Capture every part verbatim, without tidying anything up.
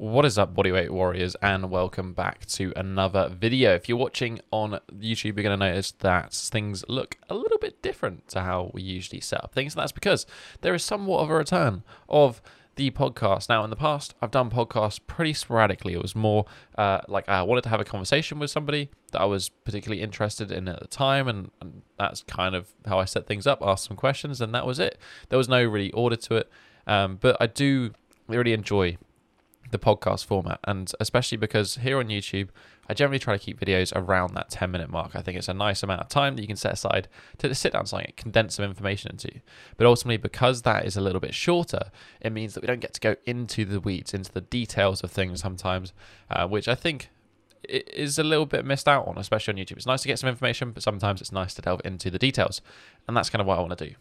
What is up, Bodyweight Warriors, and welcome back to another video. If you're watching on YouTube, you're going to notice that things look a little bit different to how we usually set up things, and that's because there is somewhat of a return of the podcast. Now, in the past, I've done podcasts pretty sporadically. It was more uh, like I wanted to have a conversation with somebody that I was particularly interested in at the time, and, and that's kind of how I set things up, asked some questions, and that was it. There was no really order to it, um, but I do really enjoy the podcast format, and especially because here on YouTube I generally try to keep videos around that ten minute mark. I think it's a nice amount of time that you can set aside to sit down something, condense some information into. But ultimately, because that is a little bit shorter, it means that we don't get to go into the weeds, into the details of things sometimes, uh, which I think is a little bit missed out on, especially on YouTube. It's nice to get some information, but sometimes it's nice to delve into the details, and that's kind of what I want to do.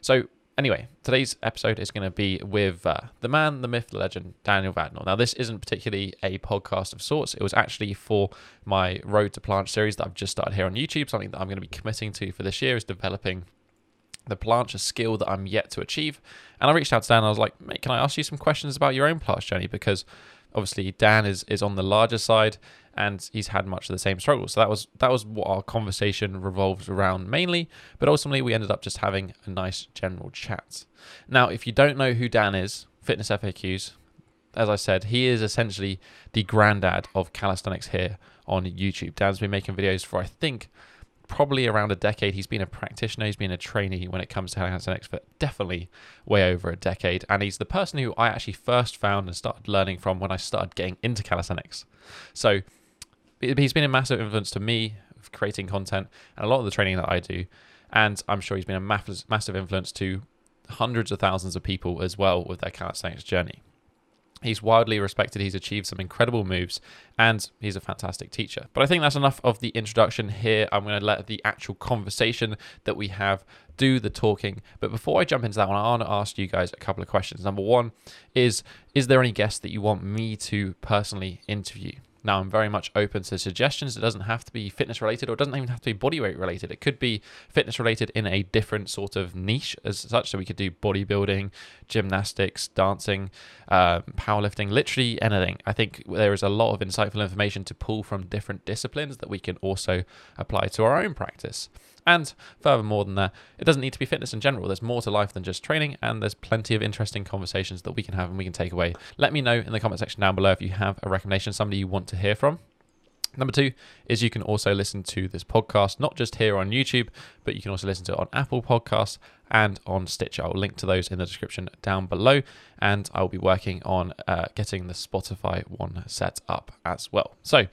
So anyway, today's episode is going to be with uh, the man, the myth, the legend, Daniel Vadnal. Now, this isn't particularly a podcast of sorts. It was actually for my Road to Planche series that I've just started here on YouTube. Something that I'm going to be committing to for this year is developing the planche, a skill that I'm yet to achieve. And I reached out to Dan and I was like, mate, can I ask you some questions about your own planche journey? Because obviously Dan is, is on the larger side and he's had much of the same struggles. So that was that was what our conversation revolves around mainly, but ultimately we ended up just having a nice general chat. Now, if you don't know who Dan is, Fitness F A Qs, as I said, he is essentially the granddad of calisthenics here on YouTube. Dan's been making videos for, I think, probably around a decade. He's been a practitioner, he's been a trainee when it comes to calisthenics for definitely way over a decade, and he's the person who I actually first found and started learning from when I started getting into calisthenics. So he's been a massive influence to me of creating content and a lot of the training that I do, and I'm sure he's been a massive influence to hundreds of thousands of people as well with their calisthenics journey. He's wildly respected, he's achieved some incredible moves, and he's a fantastic teacher. But I think that's enough of the introduction here. I'm going to let the actual conversation that we have do the talking. But before I jump into that one, I want to ask you guys a couple of questions. Number one is, is there any guests that you want me to personally interview? Now, I'm very much open to suggestions. It doesn't have to be fitness related, or it doesn't even have to be bodyweight related. It could be fitness related in a different sort of niche as such. So we could do bodybuilding, gymnastics, dancing, uh, powerlifting, literally anything. I think there is a lot of insightful information to pull from different disciplines that we can also apply to our own practice. And furthermore than that, it doesn't need to be fitness in general. There's more to life than just training, and there's plenty of interesting conversations that we can have and we can take away. Let me know in the comment section down below if you have a recommendation, somebody you want to hear from. Number two is you can also listen to this podcast, not just here on YouTube, but you can also listen to it on Apple Podcasts and on Stitcher. I'll link to those in the description down below, and I'll be working on uh, getting the Spotify one set up as well. So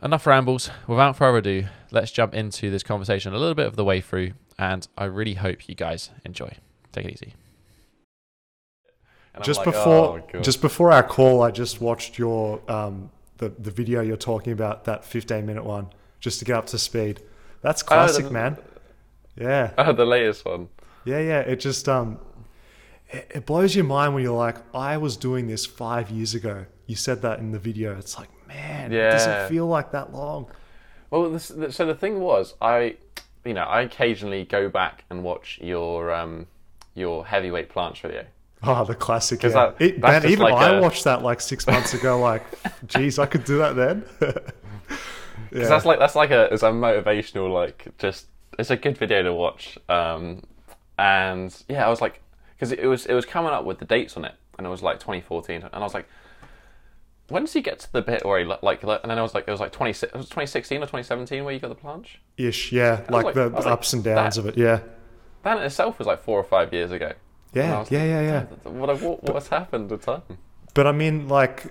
enough rambles. Without further ado, let's jump into this conversation a little bit of the way through, and I really hope you guys enjoy. Take it easy. And just like, before, oh, just before our call, I just watched your um, the the video you're talking about, that fifteen minute one, just to get up to speed. That's classic, oh, the, man. Yeah. Oh, the latest one. Yeah, yeah. It just um, it, it blows your mind when you're like, I was doing this five years ago. You said that in the video. It's like, man, yeah. It doesn't feel like that long. Well, this, so the thing was, I, you know, I occasionally go back and watch your um, your heavyweight planche video. Oh, the classic. Yeah. That, it, man, even like I a... watched that like six months ago. Like, geez, I could do that then. Because yeah. that's like that's like a it's a motivational, like, just it's a good video to watch. Um, and yeah, I was like, because it was it was coming up with the dates on it, and it was like twenty fourteen, and I was like, when does he get to the bit where he like, and then I was like, it was like twenty, it was twenty sixteen or twenty seventeen where you got the planche? Ish, yeah, like, like the ups like, and downs that, of it, yeah. That in itself was like four or five years ago. Yeah, yeah, yeah, yeah. What, what, but, what's happened at the time? But I mean, like,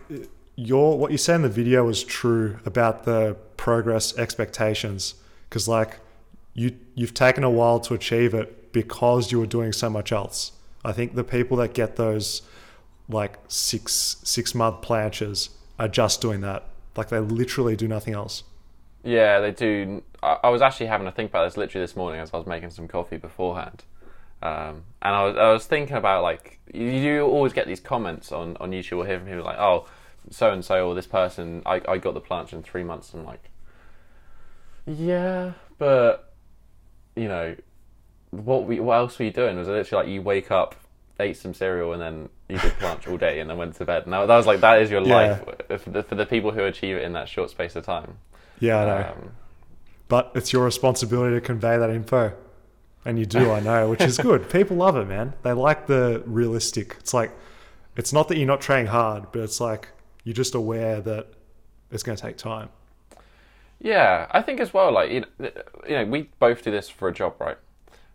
your what you say in the video was true about the progress expectations, because like, you, you've taken a while to achieve it because you were doing so much else. I think the people that get those like six six month planches are just doing that, like they literally do nothing else. Yeah, they do. I, I was actually having to think about this literally this morning as I was making some coffee beforehand, um and I was I was thinking about, like, you, you always get these comments on on YouTube or hear from people like, oh, so and so or this person, I I got the planche in three months, and I'm like, yeah, but you know what we what else were you doing? It was literally like you wake up, ate some cereal, and then you did planche all day and then went to bed. And that was like, that is your yeah. life for the, for the people who achieve it in that short space of time. Yeah, I know. Um, but it's your responsibility to convey that info. And you do, I know, which is good. People love it, man. They like the realistic. It's like, it's not that you're not training hard, but it's like, you're just aware that it's going to take time. Yeah, I think as well, like, you know, you know, we both do this for a job, right?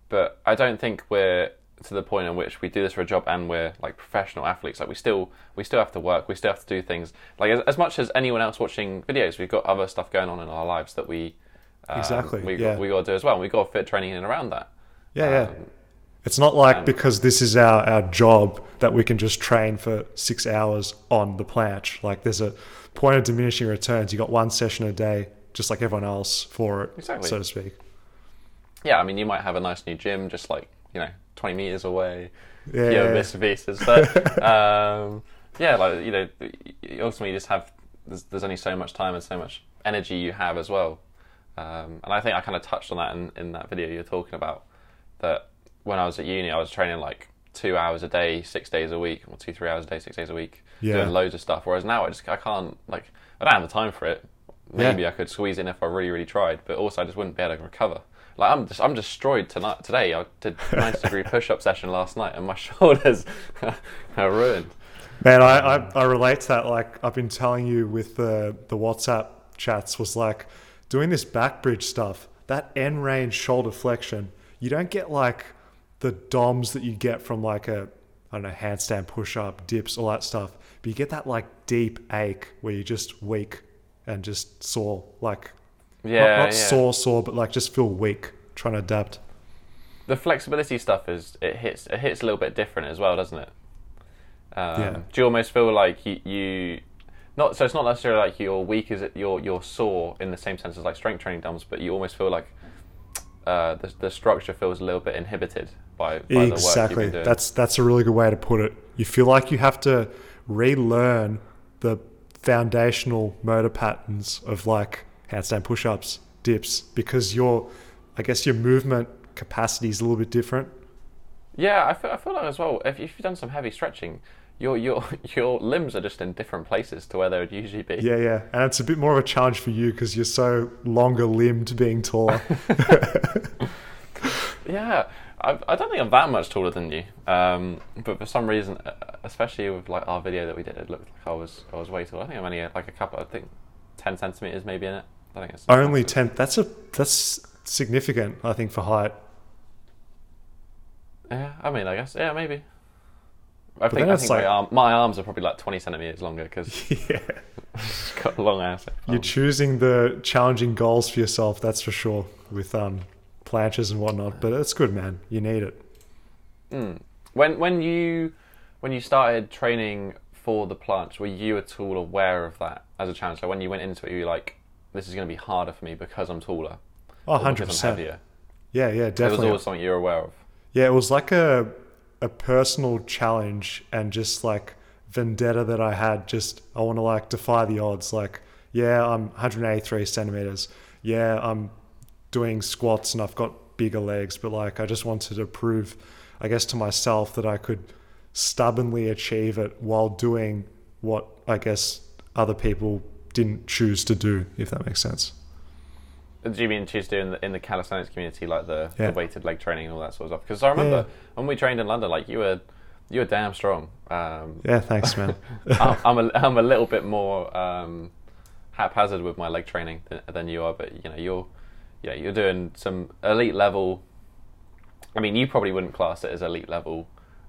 But I don't think we're to the point in which we do this for a job and we're like professional athletes. Like we still we still have to work, we still have to do things. Like as, as much as anyone else watching videos, we've got other stuff going on in our lives that we um, exactly we yeah. we got to do as well. And we got to fit training in and around that. Yeah, um, yeah. It's not like um, because this is our, our job that we can just train for six hours on the planche. Like there's a point of diminishing returns. You got one session a day, just like everyone else for it, exactly. so to speak. Yeah, I mean, you might have a nice new gym just like, you know, twenty meters away. Yeah. You know, miss visas. But, um, yeah, like, you know, ultimately you just have, there's, there's only so much time and so much energy you have as well. Um, and I think I kind of touched on that in, in that video you're talking about, that when I was at uni, I was training like two hours a day, six days a week, or two, three hours a day, six days a week, yeah. doing loads of stuff. Whereas now I just, I can't, like, I don't have the time for it. Maybe yeah. I could squeeze in if I really, really tried, but also I just wouldn't be able to recover. Like I'm just, I'm destroyed tonight. Today I did a ninety degree push-up session last night, and my shoulders are ruined. Man, I, I, I relate to that. Like I've been telling you with the the WhatsApp chats was like doing this back bridge stuff. That end range shoulder flexion, you don't get like the D O Ms that you get from like a I don't know handstand push-up, dips, all that stuff. But you get that like deep ache where you're just weak. And just sore, like, yeah, not, not yeah. sore, sore, but like just feel weak, trying to adapt. The flexibility stuff is it hits it hits a little bit different as well, doesn't it? Um, yeah. Do you almost feel like you, you, not so it's not necessarily like you're weak, is it? You're you're sore in the same sense as like strength training dumps, but you almost feel like uh, the the structure feels a little bit inhibited by, by exactly. the work you've been doing. That's that's a really good way to put it. You feel like you have to relearn the foundational motor patterns of like handstand push-ups, dips, because your, I guess your movement capacity is a little bit different. Yeah, I feel, I feel like as well, if, if you've done some heavy stretching, your your your limbs are just in different places to where they would usually be. Yeah, yeah, and it's a bit more of a challenge for you because you're so longer limbed being taller. yeah, I, I don't think I'm that much taller than you, um, but for some reason, especially with like our video that we did, it looked like I was I was way taller. I think I'm only like a couple. I think ten centimeters maybe in it. I think it's only ten. That's a that's significant. I think for height. Yeah, I mean, I guess yeah, maybe. I but think I think like, my, arm, my arms are probably like twenty centimeters longer because yeah, got a long ass. You're choosing the challenging goals for yourself. That's for sure. With um. planches and whatnot, but it's good, man. You need it. Mm. When when you when you started training for the planche, were you at all aware of that as a challenge? Like when you went into it, you were like, "This is going to be harder for me because I'm taller." Oh, one hundred percent. Yeah, yeah, definitely. It was always something you were aware of. Yeah, it was like a a personal challenge and just like vendetta that I had. Just I want to like defy the odds. Like, yeah, I'm one hundred eighty-three centimeters. Yeah, I'm doing squats and I've got bigger legs, but like I just wanted to prove, I guess, to myself that I could stubbornly achieve it while doing what I guess other people didn't choose to do, if that makes sense. Do you mean choose to do in the, in the calisthenics community, like the, yeah. the weighted leg training and all that sort of stuff? Because I remember yeah. when we trained in London, like you were you were damn strong. Um, yeah, thanks, man. I'm a, I'm a little bit more um, haphazard with my leg training than, than you are, but you know you're. Yeah, you're doing some elite level. I mean, you probably wouldn't class it as elite level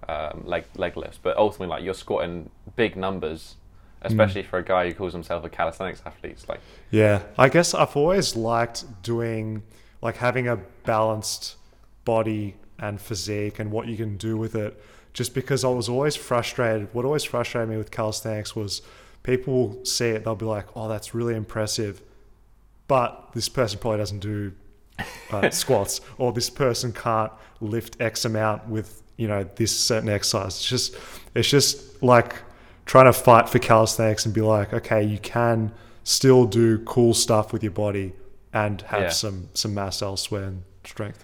um, leg leg lifts, but ultimately, like you're squatting big numbers, especially mm. for a guy who calls himself a calisthenics athlete. Like, yeah, I guess I've always liked doing like having a balanced body and physique and what you can do with it. Just because I was always frustrated. What always frustrated me with calisthenics was people will see it, they'll be like, "Oh, that's really impressive." But this person probably doesn't do uh, squats, or this person can't lift X amount with, you know, this certain exercise. It's just, it's just like trying to fight for calisthenics and be like, okay, you can still do cool stuff with your body and have yeah. some, some mass elsewhere and strength.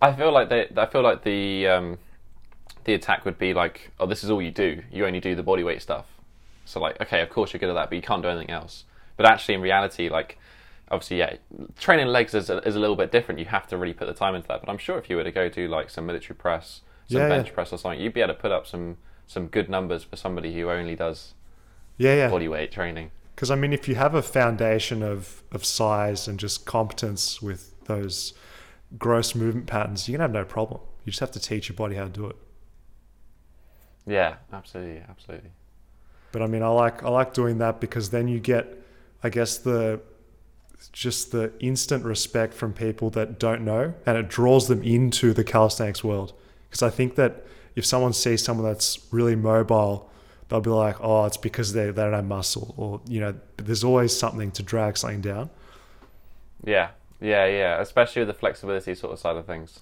I feel like they, I feel like the um, the attack would be like, oh, this is all you do. You only do the bodyweight stuff. So like, okay, of course you're good at that, but you can't do anything else. But actually in reality, like, obviously, yeah, training legs is a, is a little bit different. You have to really put the time into that. But I'm sure if you were to go do like some military press, some yeah, bench yeah. press or something, you'd be able to put up some, some good numbers for somebody who only does yeah, yeah. bodyweight training. Because, I mean, if you have a foundation of, of size and just competence with those gross movement patterns, you can have no problem. You just have to teach your body how to do it. Yeah, absolutely, absolutely. But I mean, I like I like doing that because then you get, I guess, the just the instant respect from people that don't know, and it draws them into the calisthenics world. Because I think that if someone sees someone that's really mobile, they'll be like, oh, it's because they, they don't have muscle, or, you know, but there's always something to drag something down. Yeah, yeah, yeah, especially with the flexibility sort of side of things.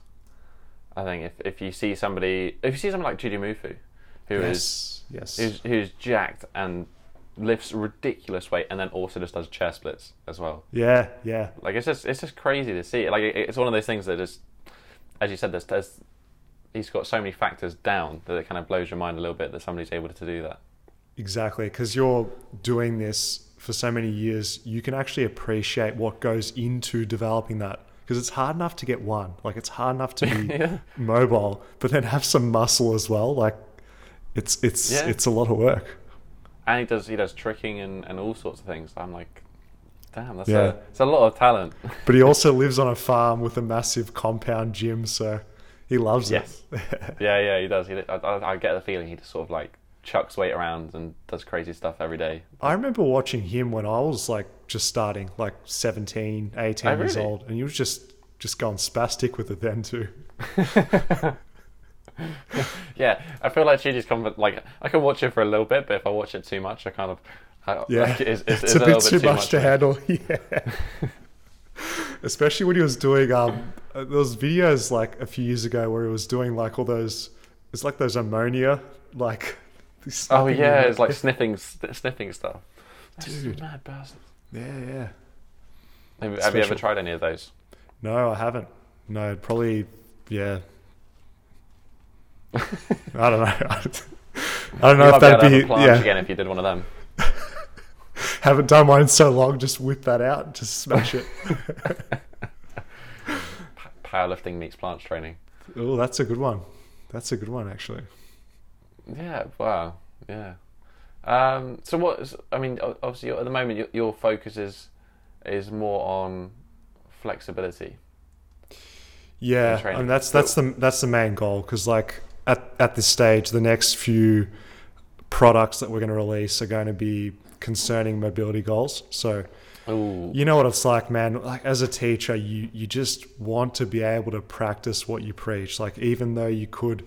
I think if, if you see somebody, if you see someone like Jujimufu, who yes, is yes. Who's, who's jacked and lifts ridiculous weight, and then also just does chair splits as well. Yeah, yeah. Like it's just it's just crazy to see. Like it's one of those things that just, as you said, there's, there's he's got so many factors down that it kind of blows your mind a little bit that somebody's able to do that. Exactly, because you're doing this for so many years, you can actually appreciate what goes into developing that. Because it's hard enough to get one, like it's hard enough to be yeah. mobile, but then have some muscle as well. Like it's it's yeah. it's a lot of work. And he does he does tricking and, and all sorts of things. I'm like, damn, that's yeah. a it's a lot of talent. But he also lives on a farm with a massive compound gym, so he loves yes. it. yeah, yeah, he does. He, I, I get the feeling he just sort of like chucks weight around and does crazy stuff every day. I remember watching him when I was like just starting, like seventeen, eighteen oh, really? Years old, and he was just just going spastic with it then too. Yeah, I feel like she just come like I can watch it for a little bit, but if I watch it too much, I kind of I, yeah, like, it's, it's, it's, it's a, a bit, too, bit too much, much to handle. Yeah, especially when he was doing um those videos like a few years ago where he was doing like all those it's like those ammonia like oh yeah, it's like sniffing sniffing stuff. Dude, that's mad bastards. Yeah, yeah. Have, have you ever tried any of those? No, I haven't. No, probably yeah. I don't know. I don't know you if that'd be, be yeah. again if you did one of them. Haven't done mine in so long. Just whip that out and just smash it. Powerlifting meets planche training. Oh, that's a good one. That's a good one actually. Yeah. Wow. Yeah. Um, so what? I mean, obviously at the moment your, your focus is is more on flexibility. Yeah, and that's that's the that's the main goal because like. At, at this stage, the next few products that we're going to release are going to be concerning mobility goals. So, ooh. You know what it's like, man. Like as a teacher, you you just want to be able to practice what you preach. Like even though you could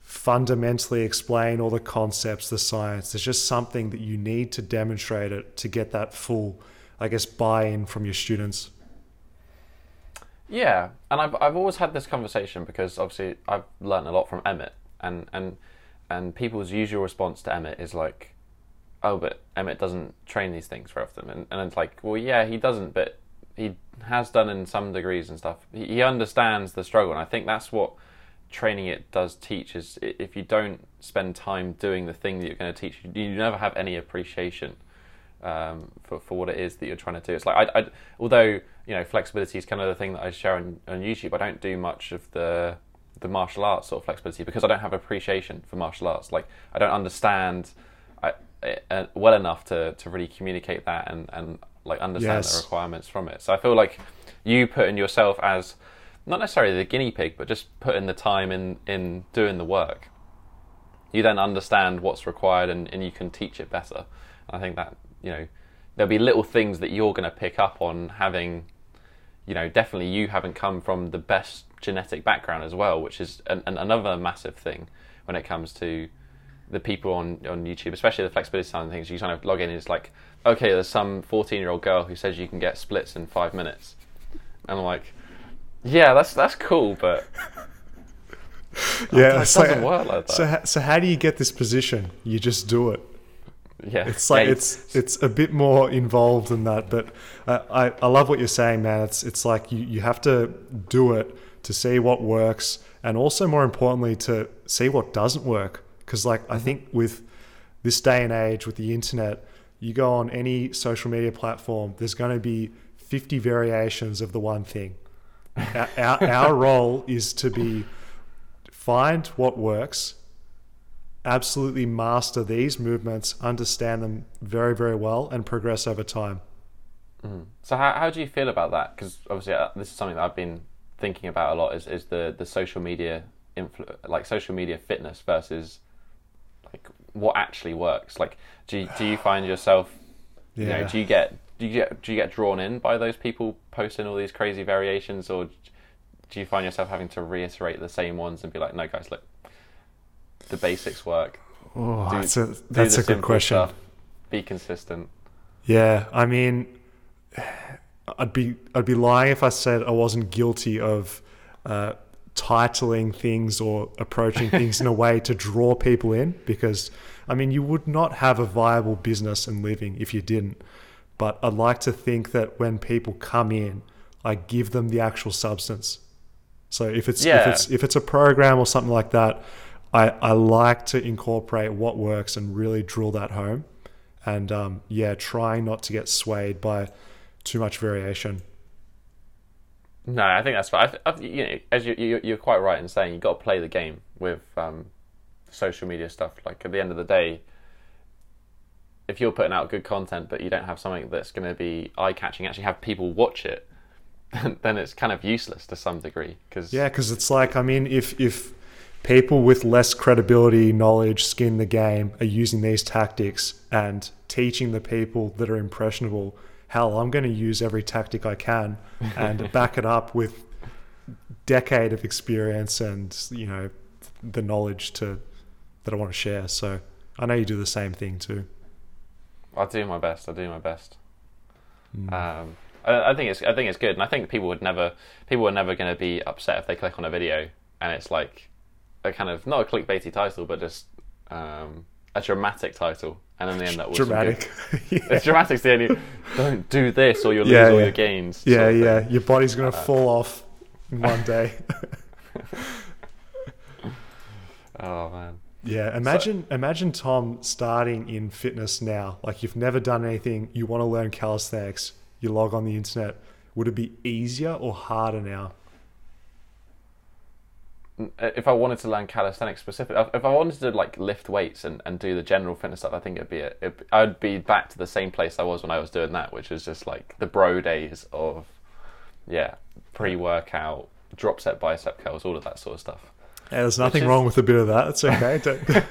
fundamentally explain all the concepts, the science, there's just something that you need to demonstrate it to get that full, I guess, buy-in from your students. Yeah, and I've I've always had this conversation because obviously I've learned a lot from Emmett, and and and people's usual response to Emmett is like, oh, but Emmett doesn't train these things very often, and and it's like, well, yeah, he doesn't, but he has done in some degrees and stuff. He, he understands the struggle, and I think that's what training it does teach is if you don't spend time doing the thing that you're going to teach, you never have any appreciation. Um, for, for what it is that you're trying to do. It's like, I, I, although, you know, flexibility is kind of the thing that I share on, on YouTube, I don't do much of the the martial arts sort of flexibility because I don't have appreciation for martial arts. Like, I don't understand I, uh, well enough to, to really communicate that and, and like, understand yes. the requirements from it. So I feel like you putting yourself as, not necessarily the guinea pig, but just putting the time in, in doing the work, you then understand what's required and, and you can teach it better. And I think that, you know, there'll be little things that you're going to pick up on having, you know, definitely you haven't come from the best genetic background as well, which is an, an, another massive thing when it comes to the people on, on YouTube, especially the flexibility side of things. You kind of log in and it's like, okay, there's some fourteen-year-old girl who says you can get splits in five minutes. And I'm like, yeah, that's that's cool, but... yeah, it doesn't like, work like that. So, so how do you get this position? You just do it. Yeah, it's like yeah, it's it's a bit more involved than that, but I, I, I love what you're saying, man. It's it's like you, you have to do it, to see what works, and also more importantly to see what doesn't work. Because like mm-hmm. I think with this day and age, with the internet, you go on any social media platform, there's going to be fifty variations of the one thing. our, our, our role is to be find what works, absolutely master these movements, understand them very, very well, and progress over time. Mm. So how how do you feel about that? Because obviously uh, this is something that I've been thinking about a lot, is, is the, the social media influ- like social media fitness versus like what actually works. Like do you, do you find yourself, yeah. you know, do you get do you get do you get drawn in by those people posting all these crazy variations, or do you find yourself having to reiterate the same ones and be like, no guys, look, the basics work. Oh, do, that's a that's a good question. Stuff. Be consistent. Yeah, I mean, I'd be I'd be lying if I said I wasn't guilty of uh, titling things or approaching things in a way to draw people in, because I mean you would not have a viable business and living if you didn't. But I'd like to think that when people come in, I give them the actual substance. So if it's yeah. if it's if it's a program or something like that, I, I like to incorporate what works and really drill that home, and um, yeah, trying not to get swayed by too much variation. No, I think that's fine. I th- I th- you know, as you, you, you're quite right in saying, you got to play the game with um, social media stuff. Like at the end of the day, if you're putting out good content, but you don't have something that's going to be eye-catching, actually have people watch it, then it's kind of useless to some degree. Cause yeah, because it's like, I mean, if if people with less credibility, knowledge, skin in the game are using these tactics and teaching the people that are impressionable, hell, I'm going to use every tactic I can and back it up with decade of experience and, you know, the knowledge to that I want to share. So I know you do the same thing too. I do my best. I do my best. Mm. Um, I, I think it's. I think it's good, and I think people would never. People are never going to be upset if they click on a video and it's like a kind of not a clickbaity title, but just um, a dramatic title, and then they end up with dramatic. Good, yeah. It's dramatic. The only don't do this, or you'll yeah, lose yeah. all your gains. Yeah, yeah. Thing. Your body's gonna uh, fall off in one day. Oh man. Yeah. Imagine, so, imagine Tom starting in fitness now. Like you've never done anything. You want to learn calisthenics. You log on the internet. Would it be easier or harder now? If I wanted to learn calisthenics specifically, if I wanted to like lift weights and, and do the general fitness stuff, I think it'd be a, it, I'd be back to the same place I was when I was doing that, which was just like the bro days of yeah pre-workout drop set, bicep curls, all of that sort of stuff. Yeah, there's nothing is... wrong with a bit of that. It's okay. Don't, don't,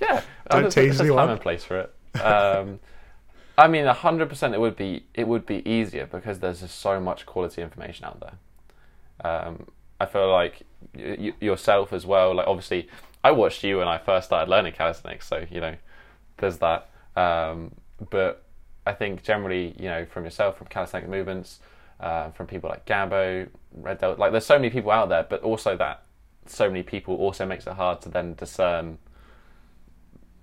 yeah, don't there's, tease there's anyone. There's a time and place for it. Um, I mean, a hundred percent, it would be it would be easier because there's just so much quality information out there. Um, I feel like you, yourself as well. Like obviously, I watched you when I first started learning calisthenics, so you know, there's that. Um, but I think generally, you know, from yourself, from calisthenic movements, uh, from people like Gambo, Red Delta, like there's so many people out there. But also that so many people also makes it hard to then discern,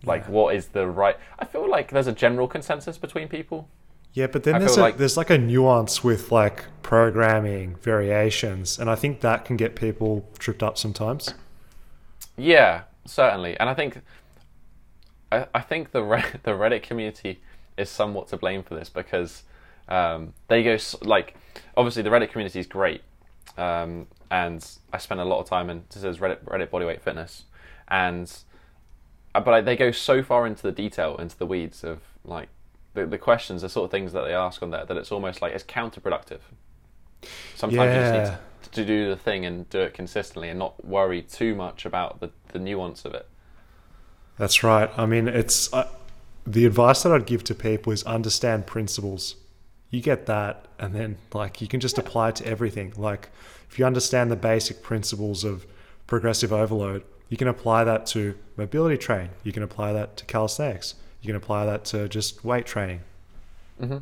like yeah. what is the right. I feel like there's a general consensus between people. Yeah, but then I there's a, like there's like a nuance with like programming variations, and I think that can get people tripped up sometimes. Yeah, certainly, and I think I, I think the Reddit, the Reddit community is somewhat to blame for this because um, they go like obviously the Reddit community is great, um, and I spend a lot of time in this is Reddit Reddit bodyweight fitness, and but I, they go so far into the detail, into the weeds of like. The, the questions, the sort of things that they ask on there, that it's almost like it's counterproductive. Sometimes yeah. you just need to, to do the thing and do it consistently and not worry too much about the, the nuance of it. That's right. I mean, it's uh, the advice that I'd give to people is understand principles. You get that, and then like you can just yeah. apply it to everything. Like if you understand the basic principles of progressive overload, you can apply that to mobility training. You can apply that to calisthenics. You can apply that to just weight training. Mm-hmm.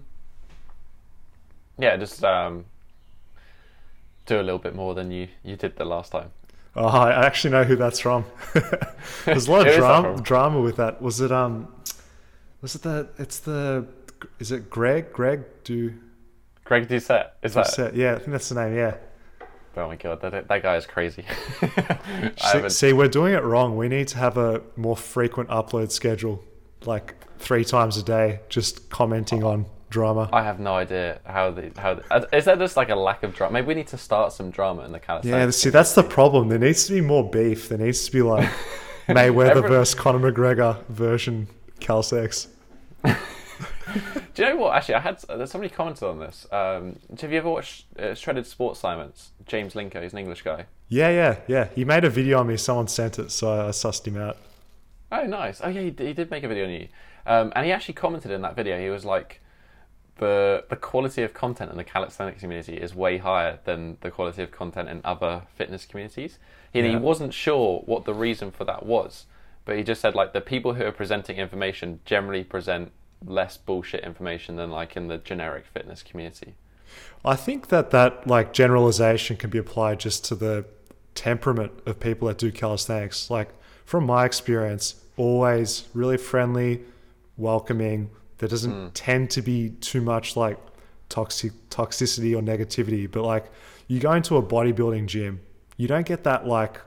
Yeah, just um, do a little bit more than you, you did the last time. Oh, I actually know who that's from. There's a lot of drama, drama with that. Was it um, was it the? It's the. Is it Greg? Greg do. Greg Doucette. Is Doucette. That? Yeah, I think that's the name. Yeah. Oh my God, that that guy is crazy. see, see, we're doing it wrong. We need to have a more frequent upload schedule, like three times a day, just commenting oh. on drama. I have no idea how the how the, is there just like a lack of drama? Maybe we need to start some drama in the calisthenics. Yeah, see, that's the problem. There needs to be more beef. There needs to be like Mayweather Everyone... versus Conor McGregor version calsex. Do you know what? Actually, I had somebody commented on this. Um, have you ever watched uh, Shredded Sports Science? James Linker, he's an English guy. Yeah, yeah, yeah. He made a video on me. Someone sent it, so I sussed him out. Oh, nice. Oh, yeah, he, he did make a video on you. Um, and he actually commented in that video. He was like, the the quality of content in the calisthenics community is way higher than the quality of content in other fitness communities. He, yeah. he wasn't sure what the reason for that was, but he just said, like, the people who are presenting information generally present less bullshit information than like in the generic fitness community. I think that that like generalization can be applied just to the temperament of people that do calisthenics. Like from my experience, always really friendly, welcoming. There doesn't mm. tend to be too much like toxic toxicity or negativity, but like you go into a bodybuilding gym, you don't get that like,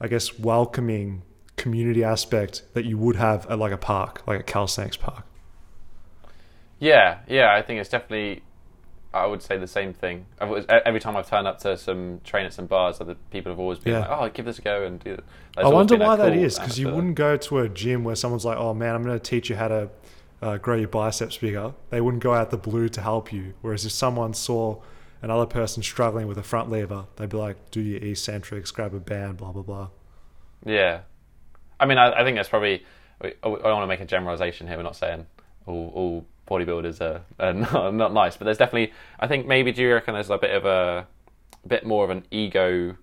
I guess, welcoming community aspect that you would have at like a park, like a calisthenics park. Yeah, yeah, I think it's definitely, I would say the same thing. I've always, every time I've turned up to some train at some bars, other people have always been yeah. like, oh, give this a go and do that. I wonder why that is, because you wouldn't go to a gym where someone's like, oh man, I'm going to teach you how to uh, grow your biceps bigger. They wouldn't go out the blue to help you. Whereas if someone saw another person struggling with a front lever, they'd be like, do your eccentrics, grab a band, blah, blah, blah. Yeah. I mean, I, I think that's probably, I don't want to make a generalization here. We're not saying all... all bodybuilders are, are not, not nice, but there's definitely, I think maybe, do you reckon there's a bit of a, a bit more of an ego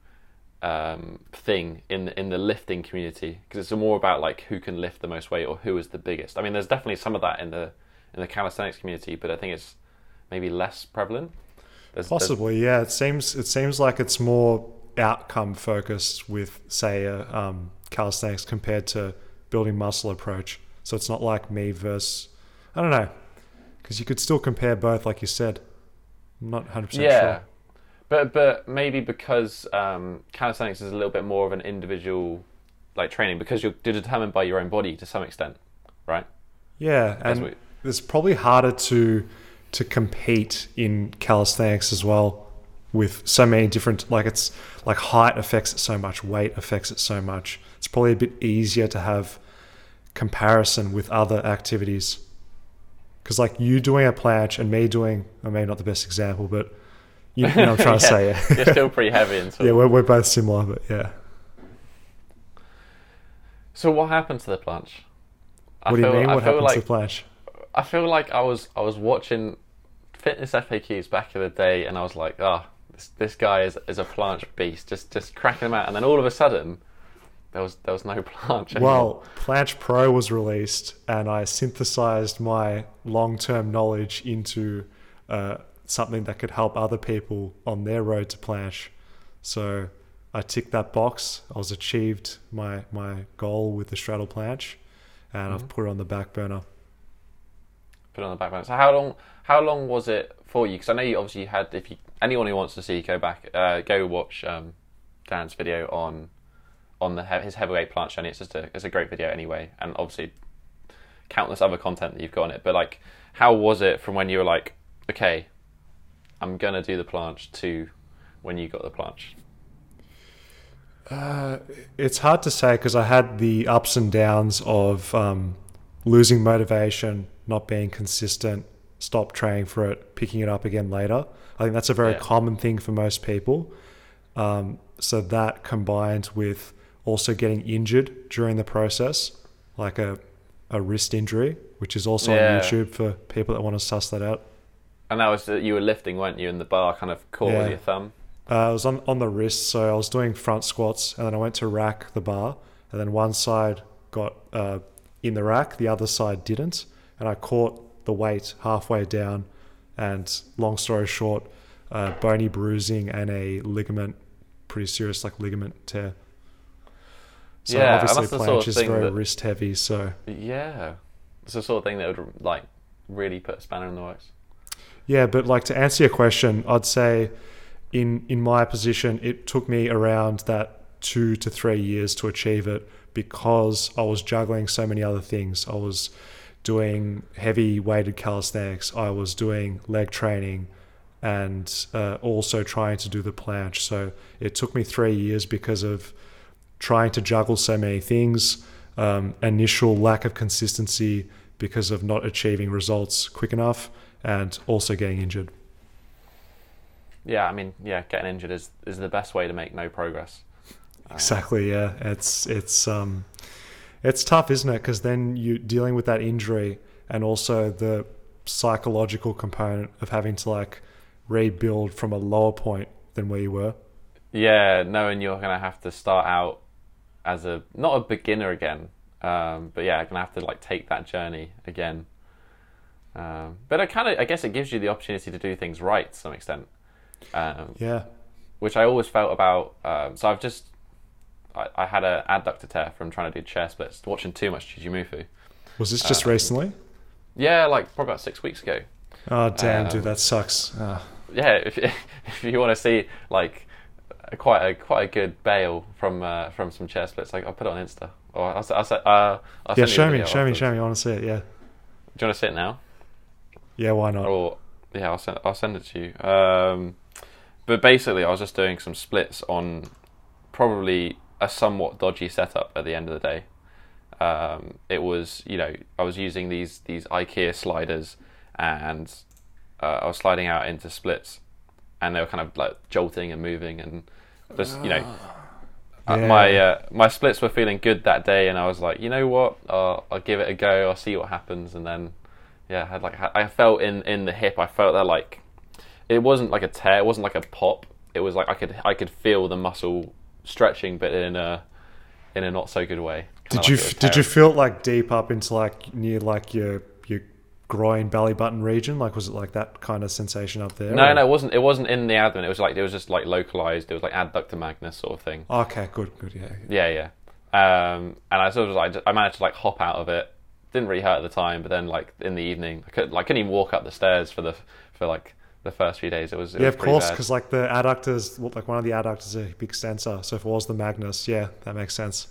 um, thing in in the lifting community, because it's more about like who can lift the most weight or who is the biggest. I mean, there's definitely some of that in the in the calisthenics community, but I think it's maybe less prevalent. There's, Possibly, there's... yeah. It seems it seems like it's more outcome focused with, say, uh, um, calisthenics compared to building muscle approach. So it's not like me versus, I don't know. Because you could still compare both, like you said. I'm not one hundred percent yeah. sure. Yeah, but, but maybe because um, calisthenics is a little bit more of an individual like training, because you're determined by your own body to some extent, right? Yeah, and we... it's probably harder to to compete in calisthenics as well with so many different... Like, it's like height affects it so much, weight affects it so much. It's probably a bit easier to have comparison with other activities. Because like you doing a planche and me doing, I mean, not the best example, but you, you know what I'm trying yeah, to say. Yeah. You're still pretty heavy. And yeah, we're, we're both similar, but yeah. So what happened to the planche? I what do you feel, mean I what happened like, to the planche? I feel like I was I was watching Fitness F A Qs back in the day, and I was like, ah, oh, this, this guy is is a planche beast, just just cracking him out. And then all of a sudden... There was there was no planche. Anymore. Well, Planche Pro was released, and I synthesized my long-term knowledge into uh, something that could help other people on their road to planche. So I ticked that box. I was achieved my my goal with the straddle planche, and mm-hmm. I've put it on the back burner. Put it on the back burner. So how long how long was it for you? Because I know you obviously had. If you, anyone who wants to see, go back, uh, go watch um, Dan's video on. on the his heavyweight planche journey. It's just a it's a great video anyway, and obviously countless other content that you've got on it, but like how was it from when you were like, okay, I'm gonna do the planche to when you got the planche? Uh, it's hard to say, because I had the ups and downs of um, losing motivation, not being consistent, stop training for it, picking it up again later. I think that's a very yeah. common thing for most people. Um, so that combined with also getting injured during the process, like a a wrist injury, which is also yeah. on YouTube for people that want to suss that out. And that was, you were lifting, weren't you, in the bar, kind of core yeah. with your thumb? Uh, I was on, on the wrist, so I was doing front squats, and then I went to rack the bar, and then one side got uh, in the rack, the other side didn't, and I caught the weight halfway down, and long story short, uh, bony bruising and a ligament, pretty serious like ligament tear. So yeah, obviously planche sort of is very that, wrist heavy, so... Yeah. It's the sort of thing that would like really put a spanner in the works. Yeah, but like to answer your question, I'd say in in my position, it took me around that two to three years to achieve it because I was juggling so many other things. I was doing heavy weighted calisthenics, I was doing leg training, and uh, also trying to do the planche. So it took me three years because of trying to juggle so many things, um, initial lack of consistency because of not achieving results quick enough, and also getting injured. Yeah, I mean, yeah, getting injured is, is the best way to make no progress. Uh, exactly, yeah. It's, it's, um, it's tough, isn't it? Because then you're dealing with that injury and also the psychological component of having to like rebuild from a lower point than where you were. Yeah, knowing you're gonna have to start out as a not a beginner again, um but yeah, gonna have to like take that journey again. Um but I kind of I guess it gives you the opportunity to do things right to some extent, um yeah which I always felt about. Um so I've just I, I had an adductor tear from trying to do chair splits, watching too much Jujimufu. Was this just um, recently? Yeah, like probably about six weeks ago. Oh damn, um, dude, that sucks. Uh. Yeah, if, if you want to see like a, quite a quite a good bail from uh, from some chair splits, like I'll put it on Insta. Or I'll, I'll, I'll, uh, I'll yeah, show me, show afterwards. me, show me. I want to see it. Yeah. Do you want to see it now? Yeah, why not? Or yeah, I'll send I'll send it to you. Um, but basically, I was just doing some splits on probably a somewhat dodgy setup at the end of the day. Um, it was, you know, I was using these these IKEA sliders, and uh, I was sliding out into splits, and they were kind of like jolting and moving, and just, you know, yeah. my uh, my splits were feeling good that day, and I was like, you know what, I'll, I'll give it a go, I'll see what happens. And then yeah, I had like I felt in, in the hip, I felt that like it wasn't like a tear, it wasn't like a pop, it was like I could I could feel the muscle stretching, but in a in a not so good way. Did you did you feel like deep up into like near like your your groin belly button region? Like was it like that kind of sensation up there? No, or? no, it wasn't. It wasn't in the abdomen. It was like it was just like localized. It was like adductor magnus sort of thing. Okay, good, good, yeah, yeah, yeah. yeah. Um, and I sort of like I managed to like hop out of it. Didn't really hurt at the time, but then like in the evening, I could like couldn't even walk up the stairs for the for like the first few days. It was it yeah, was of course, because like the adductors, like one of the adductors is a big sensor. So if it was the magnus, yeah, that makes sense.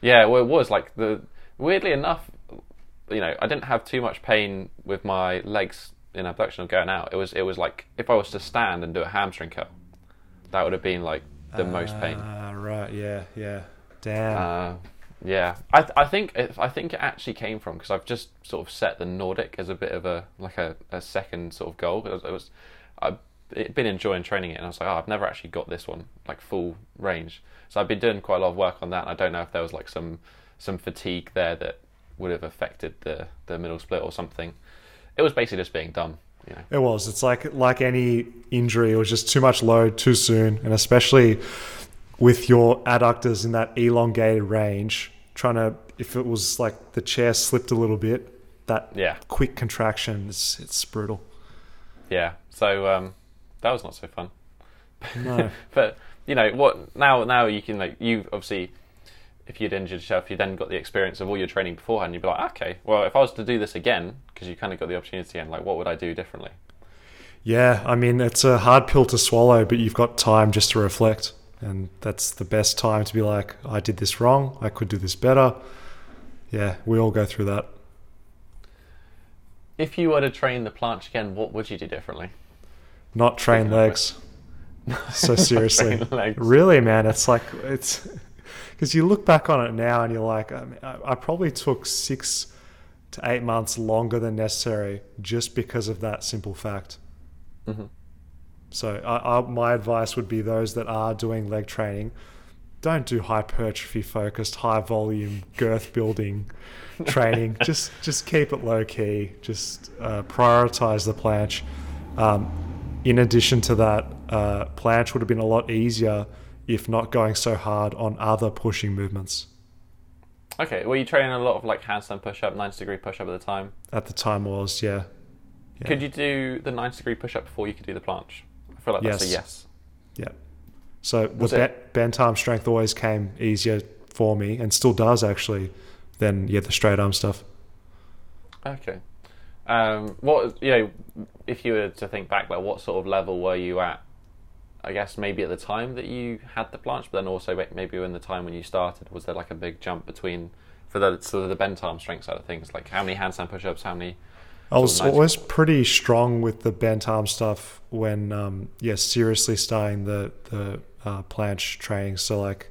Yeah, well, it was like the weirdly enough, you know, I didn't have too much pain with my legs in abduction or going out. It was it was like if I was to stand and do a hamstring curl, that would have been like the uh, most pain. Ah, right, yeah, yeah, damn. Uh, yeah, I I think it, I think it actually came from because I've just sort of set the Nordic as a bit of a like a, a second sort of goal. It was, it was I've been enjoying training it, and I was like, oh, I've never actually got this one like full range. So I've been doing quite a lot of work on that, and I don't know if there was like some some fatigue there that would have affected the, the middle split or something. It was basically just being dumb. You know? It was. It's like like any injury, it was just too much load too soon, and especially with your adductors in that elongated range, trying to, if it was like the chair slipped a little bit, that yeah. quick contraction, it's, it's brutal. Yeah, so um, that was not so fun. No. But... You know what? Now, now you can like you obviously, if you'd injured yourself, you then got the experience of all your training beforehand. You'd be like, okay, well, if I was to do this again, because you kind of got the opportunity, and like, what would I do differently? Yeah, I mean, it's a hard pill to swallow, but you've got time just to reflect, and that's the best time to be like, I did this wrong. I could do this better. Yeah, we all go through that. If you were to train the planche again, what would you do differently? Not train legs. So seriously, really, man, it's like it's because you look back on it now and you're like, I, mean, I, I probably took six to eight months longer than necessary just because of that simple fact. Mm-hmm. So I, I, my advice would be those that are doing leg training, don't do hypertrophy focused, high volume, girth building training. Just just keep it low key. Just uh, prioritize the planche. Um, In addition to that, uh, planche would have been a lot easier if not going so hard on other pushing movements. Okay, were you training a lot of like handstand push-up, ninety degree push-up at the time? At the time was, yeah. yeah. Could you do the ninety degree push-up before you could do the planche? I feel like that's yes. a yes. Yeah. So was the it... bent arm strength always came easier for me, and still does actually, than yeah, the straight arm stuff. Okay. Um, what you know, if you were to think back, like what sort of level were you at I guess maybe at the time that you had the planche, but then also maybe in the time when you started, was there like a big jump between, for the sort of the bent arm strength side of things, like how many handstand push-ups, how many? I was always pretty strong with the bent arm stuff when, um, yeah, seriously starting the the uh, planche training. So like,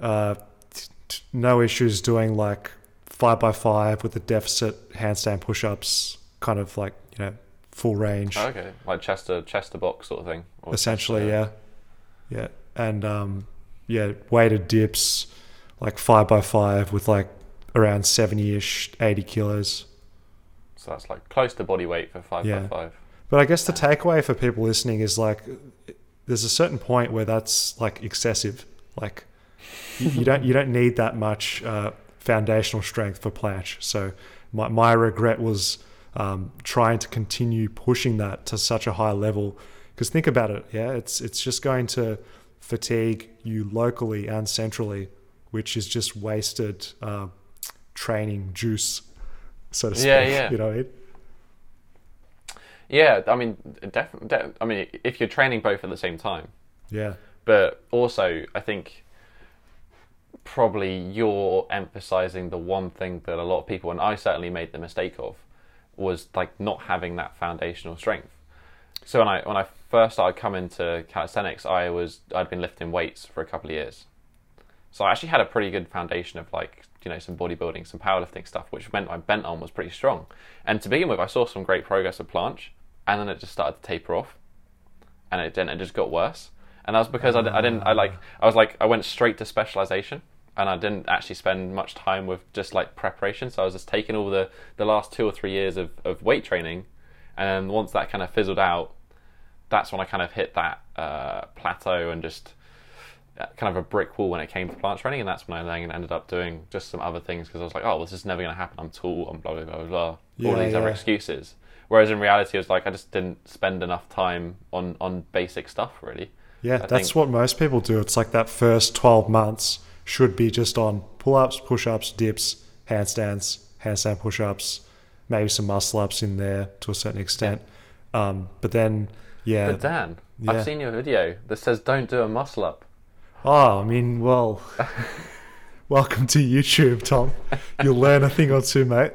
uh, t- t- no issues doing like five by five with the deficit handstand push-ups, kind of like, you know, full range. Oh, okay, like chest to chest to box sort of thing. Or essentially, yeah, yeah, and um, yeah, weighted dips, like five by five with like around seventy-ish, eighty kilos. So that's like close to body weight for five yeah. by five. But I guess the takeaway for people listening is like, there's a certain point where that's like excessive. Like you don't you don't need that much uh, foundational strength for planche. So my my regret was um, trying to continue pushing that to such a high level. Because think about it, yeah, it's it's just going to fatigue you locally and centrally, which is just wasted uh, training juice. So to speak, yeah, yeah. You know what I mean? Yeah, I mean, definitely. Def, I mean, if you're training both at the same time, yeah. But also, I think probably you're emphasizing the one thing that a lot of people, and I certainly made the mistake of, was like not having that foundational strength. So when I when I first started coming to calisthenics, I was I'd been lifting weights for a couple of years, so I actually had a pretty good foundation of like, you know, some bodybuilding, some powerlifting stuff, which meant my bent arm was pretty strong. And to begin with, I saw some great progress at planche, and then it just started to taper off, and it didn't. It just got worse, and that was because uh, I, I didn't. I like. I was like. I went straight to specialization, and I didn't actually spend much time with just like preparation. So I was just taking all the the last two or three years of of weight training, and once that kind of fizzled out, that's when I kind of hit that uh, plateau and just. Kind of a brick wall when it came to planche training, and that's when I then ended up doing just some other things because I was like, oh, this is never going to happen, I'm tall, I'm blah blah blah blah, yeah, all these yeah. other excuses. Whereas in reality, it was like I just didn't spend enough time on on basic stuff really. Yeah, I that's think. What most people do. It's like that first twelve months should be just on pull-ups, push-ups, dips, handstands, handstand push-ups, maybe some muscle-ups in there to a certain extent. Yeah. Um, but then, yeah. But Dan, yeah. I've seen your video that says don't do a muscle-up. Oh, I mean, well, welcome to YouTube, Tom. You'll learn a thing or two, mate.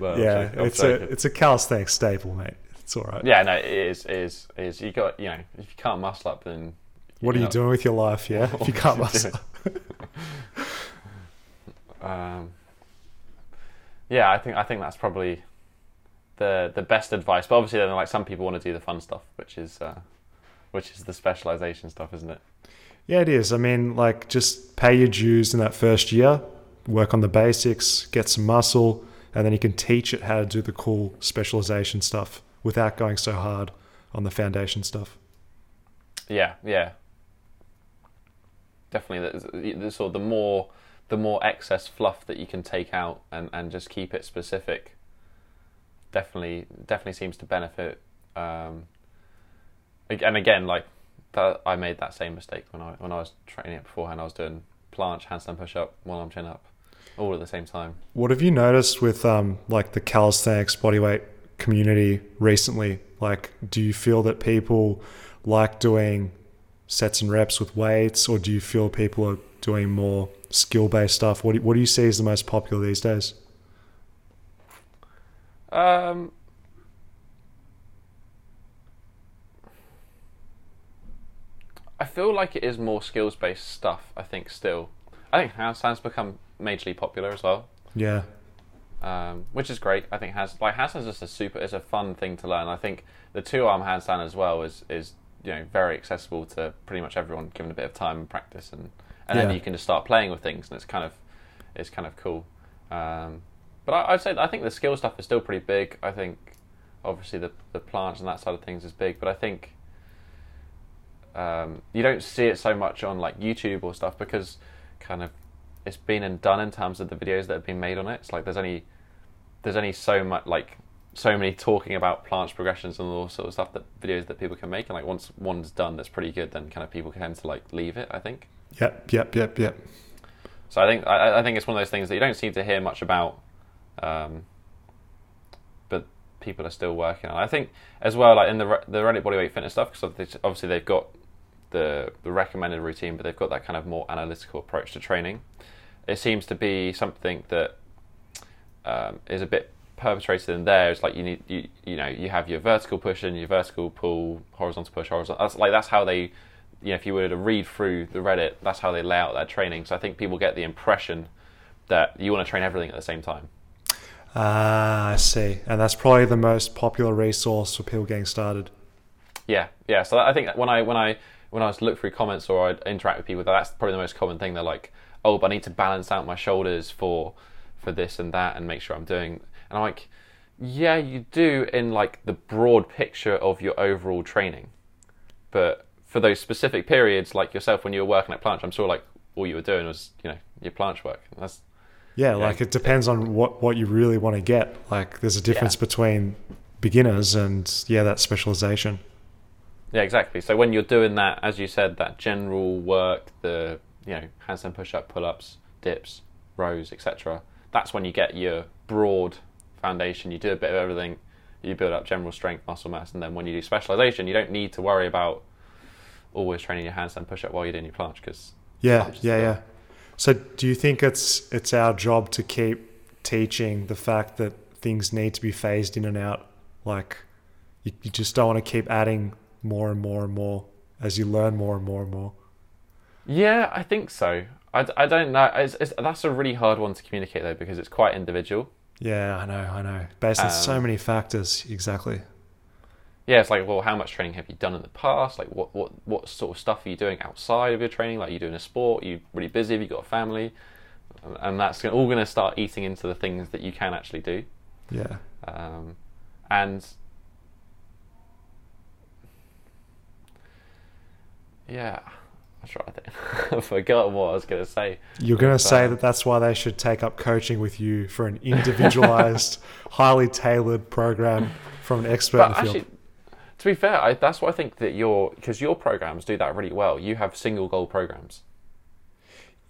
Well, yeah, I'm it's joking. a it's a calisthenics staple, mate. It's all right. Yeah, no, it is. It is. It is. You got, you know, if you can't muscle up, then what are you doing with your life? Yeah, if you can't muscle up. um, yeah, I think I think that's probably the the best advice. But obviously, then, like some people want to do the fun stuff, which is. Uh, Which is the specialization stuff, isn't it? Yeah, it is. I mean, like, just pay your dues in that first year, work on the basics, get some muscle, and then you can teach it how to do the cool specialization stuff without going so hard on the foundation stuff. Yeah, yeah, definitely. The sort of the more the more excess fluff that you can take out and, and just keep it specific, definitely definitely seems to benefit. Um, And again, like that, I made that same mistake when I when I was training it beforehand. I was doing planche, handstand push-up, one-arm chin-up, all at the same time. What have you noticed with um like the calisthenics bodyweight community recently? Like, do you feel that people like doing sets and reps with weights, or do you feel people are doing more skill-based stuff? What do, what do you see as the most popular these days? Um. I feel like it is more skills-based stuff, I think, still. I think handstands become majorly popular as well. Yeah. Um, which is great. I think handstands, like, handstands is just a super, it's a fun thing to learn. I think the two-arm handstand as well is, is you know, very accessible to pretty much everyone, given a bit of time and practice. And, and yeah. then you can just start playing with things, and it's kind of it's kind of cool. Um, but I, I'd say, I think the skill stuff is still pretty big. I think, obviously, the, the planche and that side of things is big, but I think... Um, you don't see it so much on like YouTube or stuff because kind of it's been and done in terms of the videos that have been made on it. It's like there's only there's only so much like so many talking about planche progressions and all sort of stuff that videos that people can make, and like once one's done that's pretty good, then kind of people tend to like leave it, I think. Yep, yep, yep, yep. So I think I, I think it's one of those things that you don't seem to hear much about, um, but people are still working on. I think as well, like in the the Reddit bodyweight fitness stuff, because obviously they've got the, the recommended routine, but they've got that kind of more analytical approach to training. It seems to be something that um, is a bit perpetrated in there. It's like you need you you know you have your vertical push and your vertical pull, horizontal push, horizontal. That's like that's how they, you know, if you were to read through the Reddit, that's how they lay out their training. So I think people get the impression that you want to train everything at the same time. Ah, I see. And that's probably the most popular resource for people getting started. Yeah, yeah. So I think that when I when I when I was look through comments or I interact with people, that's probably the most common thing. They're like, oh, but I need to balance out my shoulders for for this and that and make sure I'm doing. And I'm like, yeah, you do in like the broad picture of your overall training, but for those specific periods, like yourself when you were working at Planche, I'm sure like all you were doing was, you know, your Planche work. And that's yeah, like know. It depends on what what you really want to get. Like there's a difference yeah. between beginners and yeah, that specialization. Yeah, exactly. So when you're doing that, as you said, that general work, the you know handstand push-up, pull-ups, dips, rows, et cetera. That's when you get your broad foundation. You do a bit of everything. You build up general strength, muscle mass, and then when you do specialization, you don't need to worry about always training your handstand push-up while you're doing your planche. Because yeah, yeah, yeah. So do you think it's it's our job to keep teaching the fact that things need to be phased in and out? Like you, you just don't want to keep adding more and more and more as you learn more and more and more. Yeah, I think so. I, I don't know. It's, it's, that's a really hard one to communicate though, because it's quite individual. Yeah, I know, I know. Based on um, so many factors, exactly. Yeah, it's like, well, how much training have you done in the past? Like, what, what, what sort of stuff are you doing outside of your training? Like, are you doing a sport? Are you really busy? Have you got a family? And that's gonna, all going to start eating into the things that you can actually do. Yeah. Um, and yeah. I forgot what I was going to say. You're going to say that that's why they should take up coaching with you for an individualized, highly tailored program from an expert but in the actually, field. To be fair, I, that's what I think that your, because your programs do that really well. You have single goal programs.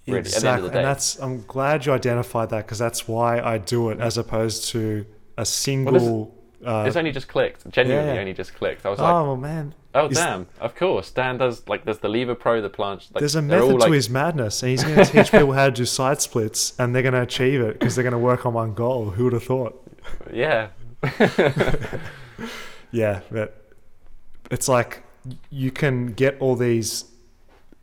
Really, exactly. At the end of the day. And that's, I'm glad you identified that because that's why I do it as opposed to a single... Well, Uh, it's only just clicked. Genuinely yeah. only just clicked. I was like, oh man, oh is damn, th- of course. Dan does like there's the lever pro, the planche. Like, there's a method all, like... to his madness, and he's going to teach people how to do side splits, and they're going to achieve it because they're going to work on one goal. Who would have thought? Yeah, yeah. But it's like you can get all these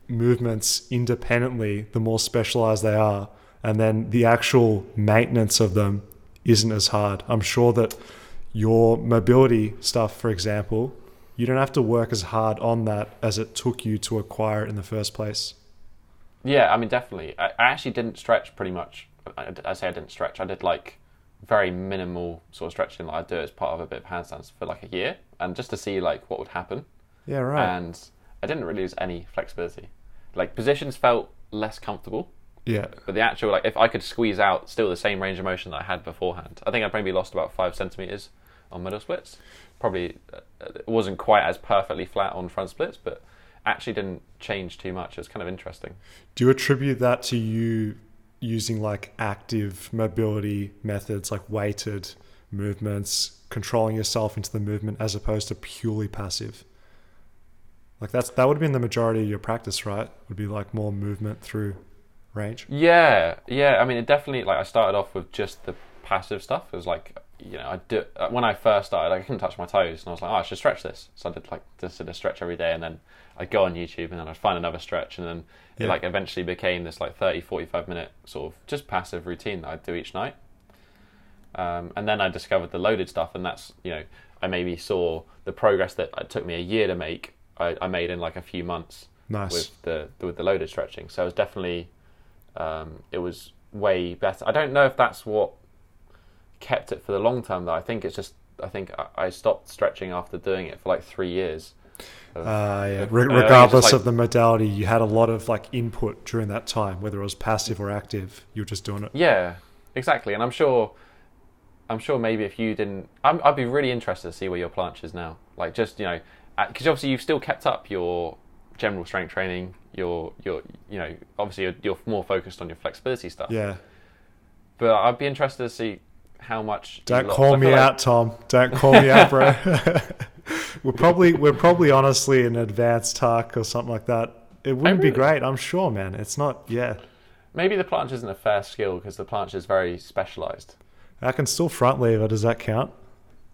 movements independently. The more specialized they are, and then the actual maintenance of them isn't as hard. I'm sure that. Your mobility stuff, for example, you don't have to work as hard on that as it took you to acquire it in the first place. Yeah, I mean, definitely. I, I actually didn't stretch pretty much. I, I say I didn't stretch. I did like very minimal sort of stretching that I do as part of a bit of handstands for like a year, and just to see like what would happen. Yeah, right. And I didn't really lose any flexibility. Like positions felt less comfortable. Yeah. But the actual, like, if I could squeeze out still the same range of motion that I had beforehand, I think I maybe lost about five centimeters. On middle splits, probably it wasn't quite as perfectly flat on front splits, but actually didn't change too much. It's kind of interesting. Do you attribute that to you using like active mobility methods, like weighted movements, controlling yourself into the movement as opposed to purely passive? Like that's that would have been the majority of your practice, right? Would be like more movement through range. Yeah, yeah. I mean, it definitely. Like I started off with just the passive stuff. It was like. You know, I do, when I first started, I couldn't touch my toes, and I was like, "Oh, I should stretch this." So I did like just did a stretch every day, and then I'd go on YouTube, and then I'd find another stretch, and then yeah. it like eventually became this like thirty, forty-five minute sort of just passive routine that I'd do each night. Um, and then I discovered the loaded stuff, and that's you know, I maybe saw the progress that it took me a year to make. I, I made in like a few months nice. with the with the loaded stretching. So it was definitely um, it was way better. I don't know if that's what. Kept it for the long term though. I think it's just I think I stopped stretching after doing it for like three years. Of, uh, yeah. Re- regardless like, of the modality, you had a lot of like input during that time, whether it was passive or active. You were just doing it. Yeah, exactly. And I'm sure, I'm sure maybe if you didn't, I'm, I'd be really interested to see where your planche is now. Like just you know, because obviously you've still kept up your general strength training. Your your you know obviously you're, you're more focused on your flexibility stuff. Yeah. But I'd be interested to see. how much. Don't call me like... out, Tom. Don't call me out, bro. we're probably we're probably honestly in advanced talk or something like that. It wouldn't oh, really? be great, I'm sure, man. It's not. Yeah. Maybe the planche isn't a fair skill because the planche is very specialized. I can still front lever. Does that count?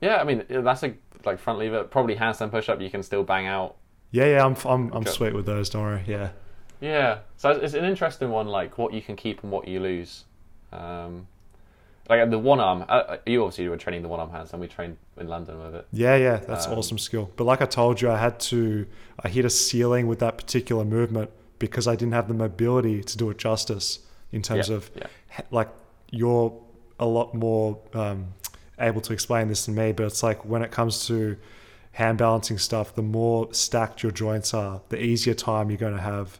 Yeah, I mean that's a like front lever. Probably handstand push up. You can still bang out. Yeah, yeah, I'm I'm I'm sweet with those. Don't worry. Yeah. Yeah, so it's an interesting one, like what you can keep and what you lose. Um, like the one arm, uh, you obviously were training the one arm handstand. We trained in London with it. Yeah, yeah, that's um, awesome skill. But like I told you, I had to, I hit a ceiling with that particular movement because I didn't have the mobility to do it justice in terms yeah, of, yeah. like you're a lot more um, able to explain this than me, but it's like when it comes to hand balancing stuff, the more stacked your joints are, the easier time you're going to have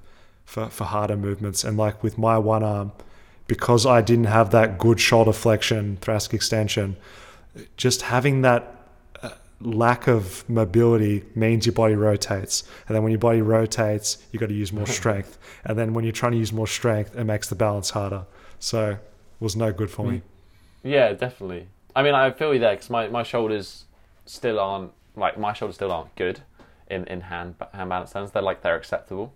For, for harder movements. And like with my one arm, because I didn't have that good shoulder flexion, thoracic extension, just having that lack of mobility means your body rotates, and then when your body rotates you got to use more strength, and then when you're trying to use more strength it makes the balance harder, so it was no good for me. Yeah, definitely. I mean, I feel you there because my, my shoulders still aren't like my shoulders still aren't good in, in hand hand balance stands. They're like they're acceptable.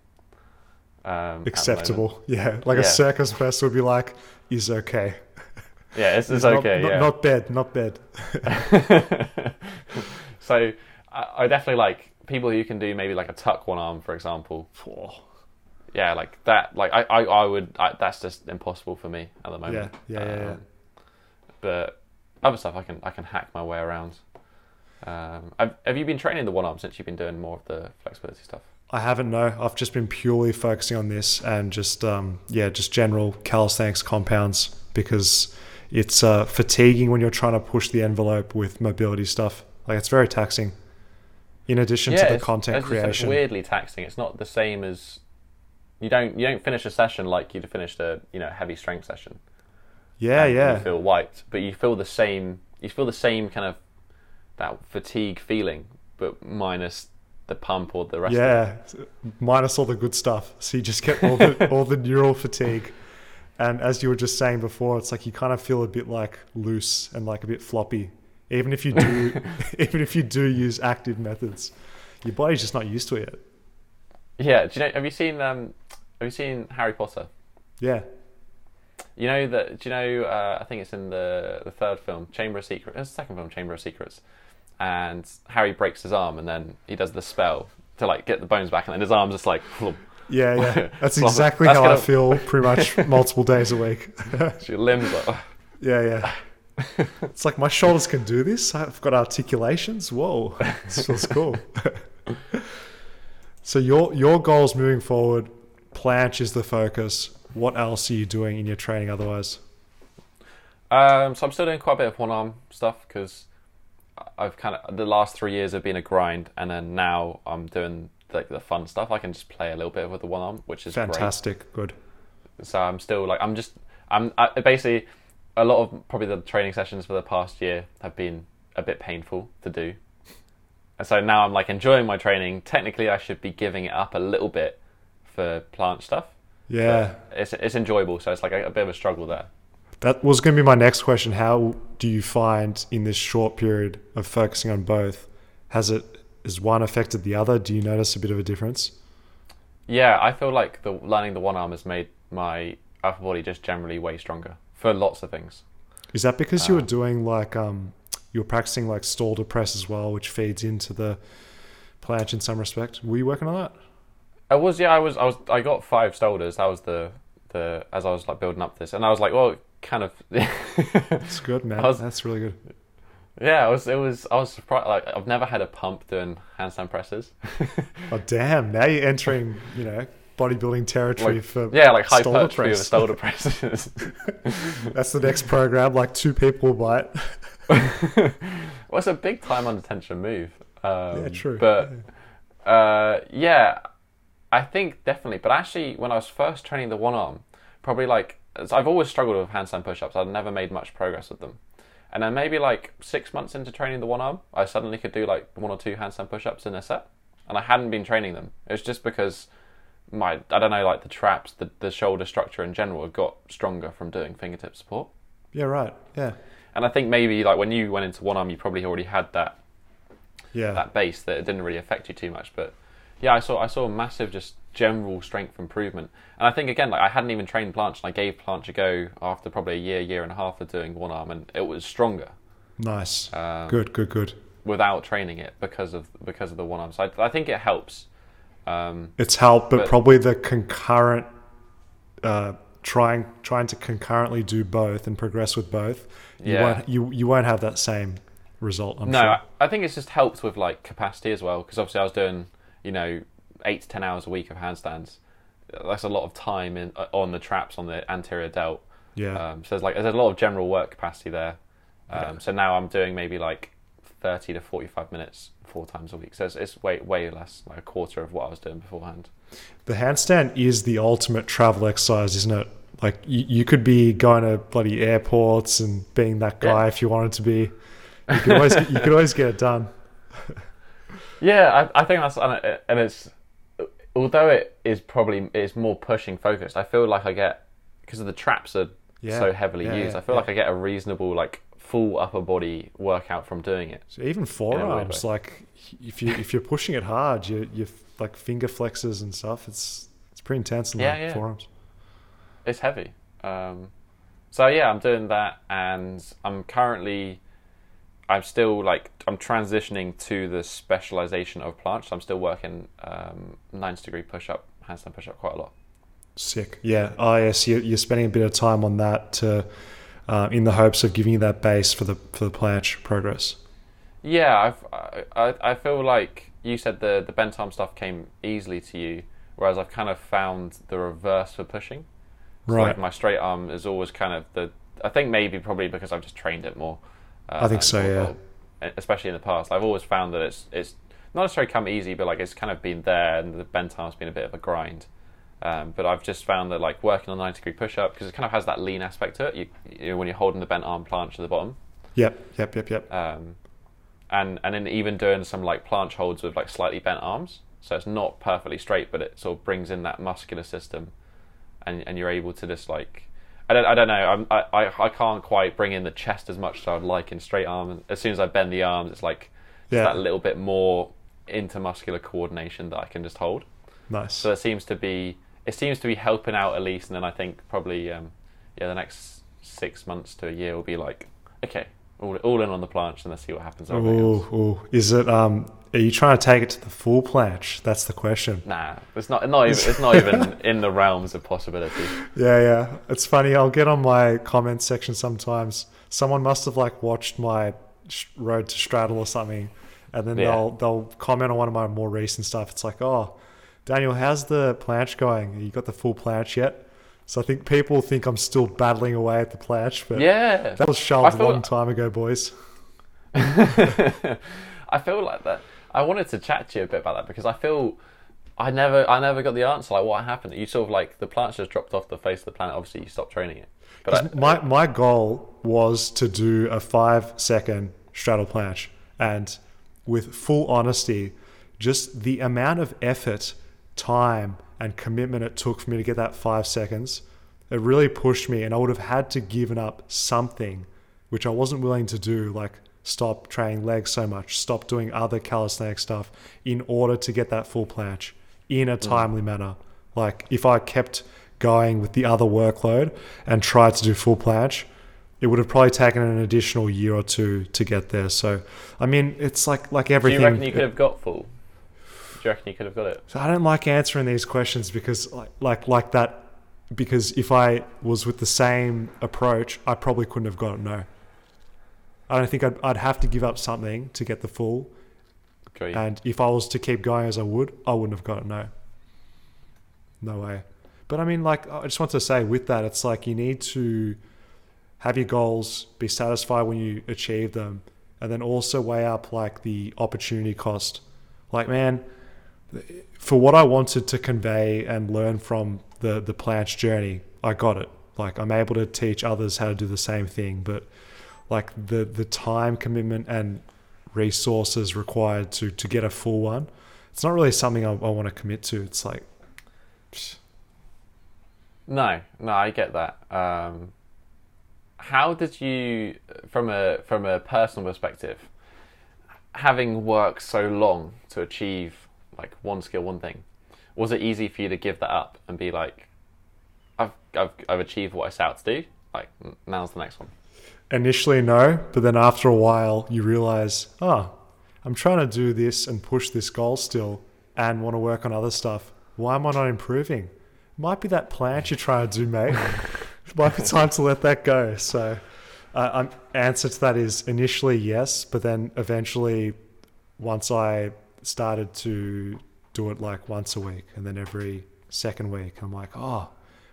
Um, acceptable, yeah. Like yeah. a circus person would be like, "Is okay." Yeah, it's, it's, it's okay. Not, yeah, not bad, not bad. So I, I definitely like people who can do maybe like a tuck one arm, for example. Oh. Yeah, like that. Like I, I, I would. I, that's just impossible for me at the moment. Yeah, yeah, um, yeah, yeah. But other stuff, I can, I can hack my way around. Um, I've, have you been training the one arm since you've been doing more of the flexibility stuff? I haven't, no. I've just been purely focusing on this and just, um, yeah, just general calisthenics compounds because it's uh, fatiguing when you're trying to push the envelope with mobility stuff. Like, it's very taxing in addition yeah, to the content creation. It's weirdly taxing. It's not the same as... You don't you don't finish a session like you'd finished a you know heavy strength session. Yeah, and yeah. You feel wiped, but you feel the same... You feel the same kind of that fatigue feeling, but minus... the pump or the rest yeah, of it. Yeah, minus all the good stuff. So you just get all the all the neural fatigue. And as you were just saying before, it's like you kind of feel a bit like loose and like a bit floppy. Even if you do even if you do use active methods. Your body's just not used to it yet. Yeah, do you know have you seen um have you seen Harry Potter? Yeah. You know that do you know uh, I think it's in the the third film, Chamber of Secrets the second film, Chamber of Secrets. And Harry breaks his arm, and then he does the spell to like get the bones back, and then his arm's just like, Plum. yeah, yeah. That's exactly that's how gonna... I feel pretty much multiple days a week. Your limbs are. Yeah, yeah. It's like my shoulders can do this. I've got articulations. Whoa, this feels cool. So your your goals moving forward, planche is the focus. What else are you doing in your training otherwise? Um, so I'm still doing quite a bit of one arm stuff because. I've kind of the last three years have been a grind, and then now I'm doing like the fun stuff. I can just play a little bit with the one arm, which is fantastic. Great. Good. So I'm still like I'm just I'm I, basically a lot of probably the training sessions for the past year have been a bit painful to do, and so now I'm like enjoying my training. Technically, I should be giving it up a little bit for planche stuff. Yeah, but it's it's enjoyable. So it's like a, a bit of a struggle there. That was going to be my next question. How do you find in this short period of focusing on both, has it has one affected the other? Do you notice a bit of a difference? Yeah, I feel like the learning the one arm has made my upper body just generally way stronger for lots of things. Is that because um, you were doing like um, you were practicing like stall to press as well, which feeds into the planche in some respect? Were you working on that? I was. Yeah, I was. I was. I got five stolers. That was the the as I was like building up this, and I was like, well. Kind of. It's good, man. Was, That's really good. Yeah, it was. It was. I was surprised. Like I've never had a pump doing handstand presses. Oh damn! Now you're entering, you know, bodybuilding territory like, for yeah, like hypertrophy of shoulder presses. That's the next program. Like two people will buy it. Well, it's a big time under tension move. Um, yeah, true. But yeah. Uh, yeah, I think definitely. But actually, when I was first training the one arm, probably like. So I've always struggled with handstand push-ups. I've never made much progress with them. And then maybe like six months into training the one arm, I suddenly could do like one or two handstand push-ups in a set. And I hadn't been training them. It was just because my, I don't know, like the traps, the, the shoulder structure in general got stronger from doing fingertip support. Yeah, right. Yeah. And I think maybe like when you went into one arm, you probably already had that, yeah, that base that it didn't really affect you too much. But yeah, I saw I saw a massive just general strength improvement. And I think again, like I hadn't even trained planche, and I gave planche a go after probably a year, year and a half of doing one arm, and it was stronger. Nice. Um, good, good, good. Without training it because of because of the one arm. So I, I think it helps. Um, it's helped, but, but probably the concurrent uh, trying trying to concurrently do both and progress with both. You yeah. won't, you you won't have that same result. I'm no, sure. I think it's just helped with like capacity as well, because obviously I was doing, you know, eight to ten hours a week of handstands. That's a lot of time in on the traps, on the anterior delt. Yeah. Um, so there's like there's a lot of general work capacity there. Um, yeah. So now I'm doing maybe like thirty to forty-five minutes four times a week. So it's, it's way way less, like a quarter of what I was doing beforehand. The handstand is the ultimate travel exercise, isn't it? Like you, you could be going to bloody airports and being that guy yeah. if you wanted to be. You could always you could always get it done. Yeah, I, I think that's and it's although it is probably it's more pushing focused. I feel like I get because of the traps are yeah, so heavily yeah, used. I feel yeah. like I get a reasonable like full upper body workout from doing it. So even forearms, like if you if you're pushing it hard, you you like finger flexes and stuff. It's it's pretty intense in yeah, the yeah. forearms. It's heavy. Um, so yeah, I'm doing that, and I'm currently I'm still like I'm transitioning to the specialization of planche. So I'm still working um, ninety degree push up, handstand push up quite a lot. Sick. Yeah. Oh yes, you you're spending a bit of time on that to. Uh, in the hopes of giving you that base for the for the planche progress. Yeah, I've, I I feel like you said the the bent arm stuff came easily to you, whereas I've kind of found the reverse for pushing. So right. Like my straight arm is always kind of the. I think maybe probably because I've just trained it more. Uh, I think so. More, yeah. Especially in the past, I've always found that it's it's not necessarily come easy, but like it's kind of been there, and the bent arm's been a bit of a grind. Um, but I've just found that like working on ninety degree push up, because it kind of has that lean aspect to it. You, you know, when you're holding the bent arm planche at the bottom. Yep, yep, yep, yep. Um, and and then even doing some like planche holds with like slightly bent arms, so it's not perfectly straight, but it sort of brings in that muscular system, and and you're able to just like I don't I don't know I'm, I I I can't quite bring in the chest as much as I'd like in straight arm. As soon as I bend the arms, it's like yeah. that little bit more intermuscular coordination that I can just hold. Nice. So it seems to be. It seems to be helping out at least, and then I think probably um, yeah, the next six months to a year will be like, okay, all, all in on the planche, and let's see what happens. Ooh, ooh. Is it? Um, are you trying to take it to the full planche? That's the question. Nah, it's not. Not even. It's not even in the realms of possibility. Yeah, yeah. It's funny. I'll get on my comment section sometimes. Someone must have like watched my Road to Straddle or something, and then yeah. they'll they'll comment on one of my more recent stuff. It's like, oh. Daniel, how's the planche going? You got the full planche yet? So I think people think I'm still battling away at the planche, but yeah, that was shelved a long time ago, boys. I feel like that. I wanted to chat to you a bit about that because I feel I never, I never got the answer. Like, what happened? You sort of like the planche just dropped off the face of the planet. Obviously, you stopped training it. But I, my my goal was to do a five second straddle planche, and with full honesty, just the amount of effort. Time and commitment it took for me to get that five seconds, it really pushed me, and I would have had to given up something which I wasn't willing to do, like stop training legs so much, stop doing other calisthenic stuff in order to get that full planche in a timely manner. Like if I kept going with the other workload and tried to do full planche, it would have probably taken an additional year or two to get there. So I mean, it's like like everything. Do you reckon you could have got full? Do you reckon you could have got it? So I don't like answering these questions because, like, like, like that, because if I was with the same approach, I probably couldn't have got it. No, I don't think I'd, I'd have to give up something to get the full. Okay. And if I was to keep going as I would, I wouldn't have got it. No, no way. But I mean, like, I just want to say with that, it's like you need to have your goals, be satisfied when you achieve them, and then also weigh up like the opportunity cost. Like, man. For what I wanted to convey and learn from the the planche journey, I got it. Like I'm able to teach others how to do the same thing, but like the the time commitment and resources required to to get a full one, it's not really something I, I want to commit to. It's like, psh. no, no, I get that. Um, how did you, from a from a personal perspective, having worked so long to achieve like one skill, one thing, was it easy for you to give that up and be like, I've I've I've achieved what I set out to do, like now's the next one? Initially, no, but then after a while, you realize, oh, I'm trying to do this and push this goal still, and want to work on other stuff. Why am I not improving? Might be that planche you're trying to do, mate. Might be time to let that go. So, uh, answer to that is initially yes, but then eventually, once I started to do it like once a week, and then every second week, I'm like, oh,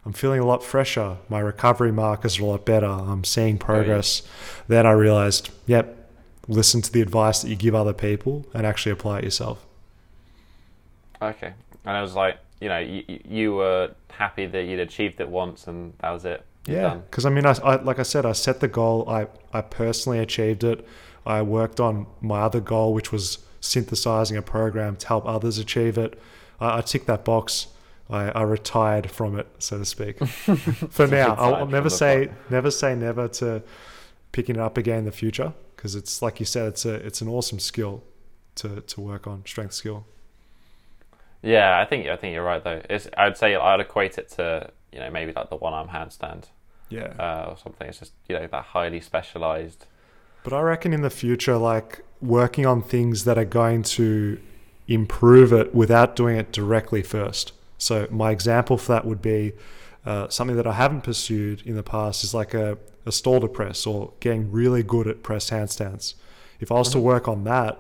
I'm feeling a lot fresher. My recovery markers are a lot better. I'm seeing progress. Oh, yeah. Then I realized, yep, listen to the advice that you give other people and actually apply it yourself. Okay. And I was like, you know, you, you were happy that you'd achieved it once and that was it. You're yeah. Because I mean, I, I, like I said, I set the goal. I, I personally achieved it. I worked on my other goal, which was synthesizing a program to help others achieve it. I, I ticked that box. I, I retired from it, so to speak. For now, I'll, I'll never say point. never say never to picking it up again in the future, because it's like you said, it's a it's an awesome skill to to work on, strength skill. Yeah, I think I think you're right though. It's, I'd say I'd equate it to, you know, maybe like the one arm handstand, yeah, uh, or something. It's just, you know, that highly specialized. But I reckon in the future, like working on things that are going to improve it without doing it directly first. So my example for that would be uh, something that I haven't pursued in the past is like a, a stall to press, or getting really good at press handstands. If I was to work on that,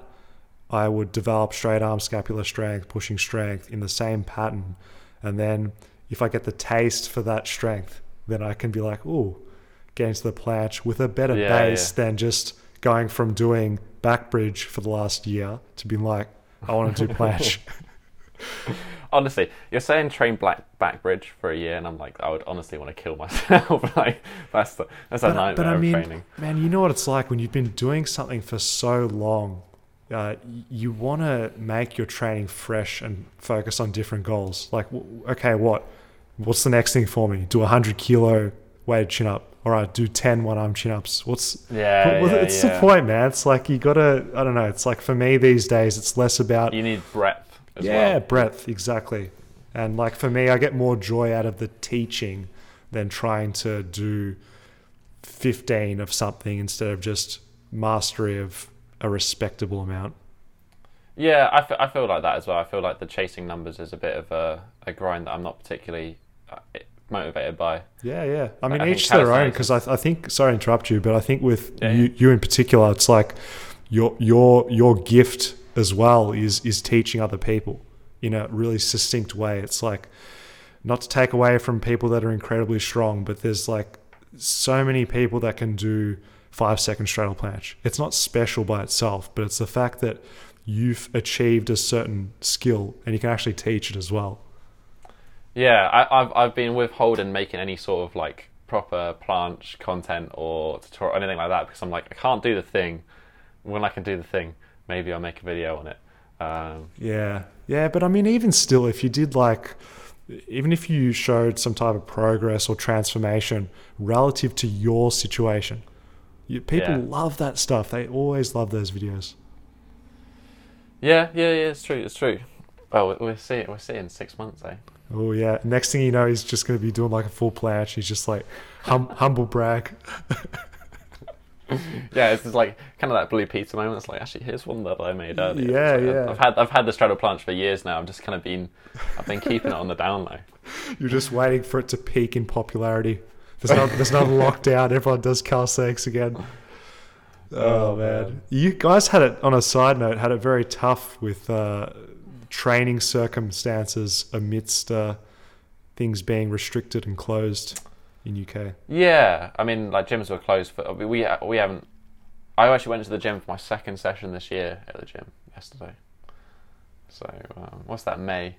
I would develop straight arm scapular strength, pushing strength in the same pattern. And then if I get the taste for that strength, then I can be like, ooh, get into the planche with a better yeah, base yeah. than just going from doing back bridge for the last year to being like, I want to do planche. Honestly, you're saying train black back bridge for a year, and I'm like, I would honestly want to kill myself. Like that's the that's a nightmare. But I mean, of training. Man, you know what it's like when you've been doing something for so long. Uh, you want to make your training fresh and focus on different goals. Like, okay, what, what's the next thing for me? Do a hundred kilo weighted chin up. All right, do ten one arm chin ups. What's yeah, what, yeah it's yeah. the point, man. It's like you gotta. I don't know. It's like for me these days, it's less about you need breadth. As yeah, well. breadth, exactly. And like for me, I get more joy out of the teaching than trying to do fifteen of something instead of just mastery of a respectable amount. Yeah, I, f- I feel like that as well. I feel like the chasing numbers is a bit of a, a grind that I'm not particularly motivated by. Yeah, yeah. I mean, like, each I to their own, because I, I think, sorry to interrupt you, but I think with yeah, you, yeah. you in particular, it's like your your your gift as well is is teaching other people in a really succinct way. It's like, not to take away from people that are incredibly strong, but there's like so many people that can do five second straddle planche. It's not special by itself, but it's the fact that you've achieved a certain skill and you can actually teach it as well. Yeah, I, I've I've been withholding making any sort of like proper planche content or tutorial, anything like that, because I'm like, I can't do the thing. When I can do the thing, maybe I'll make a video on it. Um, yeah. Yeah. But I mean, even still, if you did like, even if you showed some type of progress or transformation relative to your situation, you, people yeah. love that stuff. They always love those videos. Yeah. Yeah. Yeah. It's true. It's true. Oh, we'll see it. We'll see it in six months, eh? Oh yeah. Next thing you know, he's just going to be doing like a full planche. He's just like hum, humble brag. Yeah, it's just like kind of that Blue Pizza moment. It's like, actually, here's one that I made earlier. Yeah, like, yeah. I've had I've had the straddle planche for years now. I've just kind of been, I've been keeping it on the down low. You're just waiting for it to peak in popularity. There's not there's not a lockdown. Everyone does calisthenics again. Oh, oh man. man, you guys had it. On a side note, had it very tough with uh, training circumstances amidst uh, things being restricted and closed. In U K, yeah, I mean, like gyms were closed for we we haven't. I actually went to the gym for my second session this year at the gym yesterday. So um, what's that, May?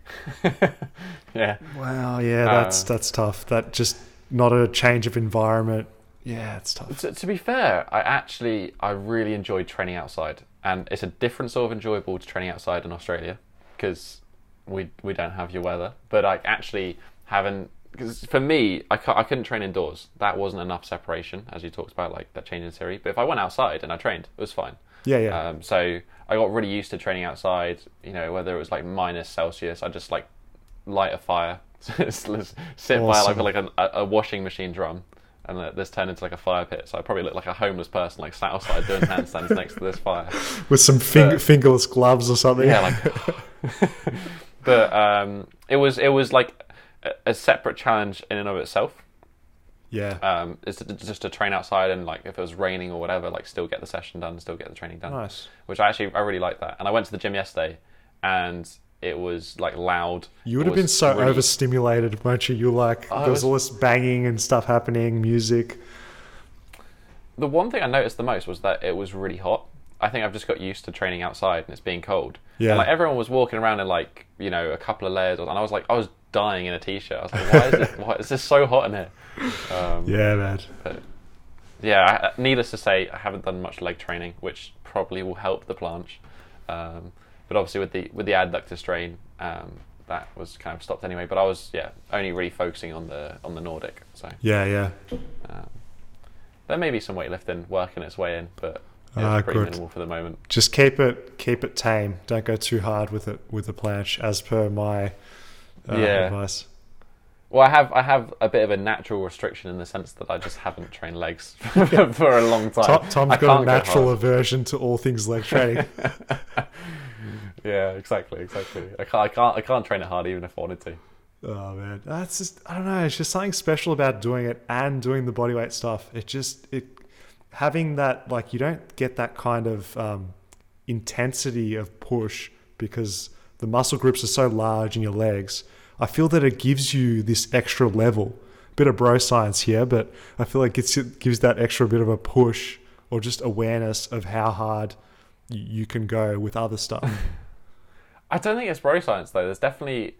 Yeah. Wow. Yeah, that's um, that's tough. That just not a change of environment. Yeah, it's tough. To, to be fair, I actually I really enjoyed training outside, and it's a different sort of enjoyable to training outside in Australia because we we don't have your weather. But I actually haven't. because for me, I, I couldn't train indoors. That wasn't enough separation, as you talked about, like that change in theory. But if I went outside and I trained, it was fine. Yeah, yeah. Um, so I got really used to training outside, you know, whether it was like minus Celsius, I just like light a fire, sit awesome. by like, like a, a washing machine drum, and this turned into like a fire pit. So I probably looked like a homeless person, like sat outside doing handstands next to this fire. With some fing- but, fingerless gloves or something. Yeah, like... but um, it was it was like a separate challenge in and of itself. Yeah. Um, it's just to train outside and like if it was raining or whatever, like still get the session done, still get the training done. Nice. Which I actually, I really like that. And I went to the gym yesterday and it was like loud. You would have been so really... overstimulated, weren't you? You were like, I there was all this banging and stuff happening, music. The one thing I noticed the most was that it was really hot. I think I've just got used to training outside and it's being cold. Yeah. And like everyone was walking around in like, you know, a couple of layers. And I was like, I was dying in a t-shirt. I was like, why is it, why is this so hot in here? Um, yeah, man. But yeah, I, needless to say, I haven't done much leg training, which probably will help the planche. Um, but obviously with the with the adductor strain, um, that was kind of stopped anyway. But I was yeah only really focusing on the on the Nordic. So yeah, yeah. Um, there may be some weightlifting working its way in, but it's uh, pretty good. Minimal for the moment. Just keep it keep it tame. Don't go too hard with it with the planche, as per my uh, yeah. advice. Well, I have I have a bit of a natural restriction in the sense that I just haven't trained legs for, yeah. for a long time. Tom, Tom's I got a natural go aversion to all things leg training. Yeah, exactly, exactly. I can't, I can't, I can't train it hard even if I wanted to. Oh man, that's just I don't know. It's just something special about doing it and doing the bodyweight stuff. It just it having that like you don't get that kind of um, intensity of push because the muscle groups are so large in your legs. I feel that it gives you this extra level, bit of bro science here, but I feel like it's, it gives that extra bit of a push or just awareness of how hard you can go with other stuff. I don't think it's bro science though. There's definitely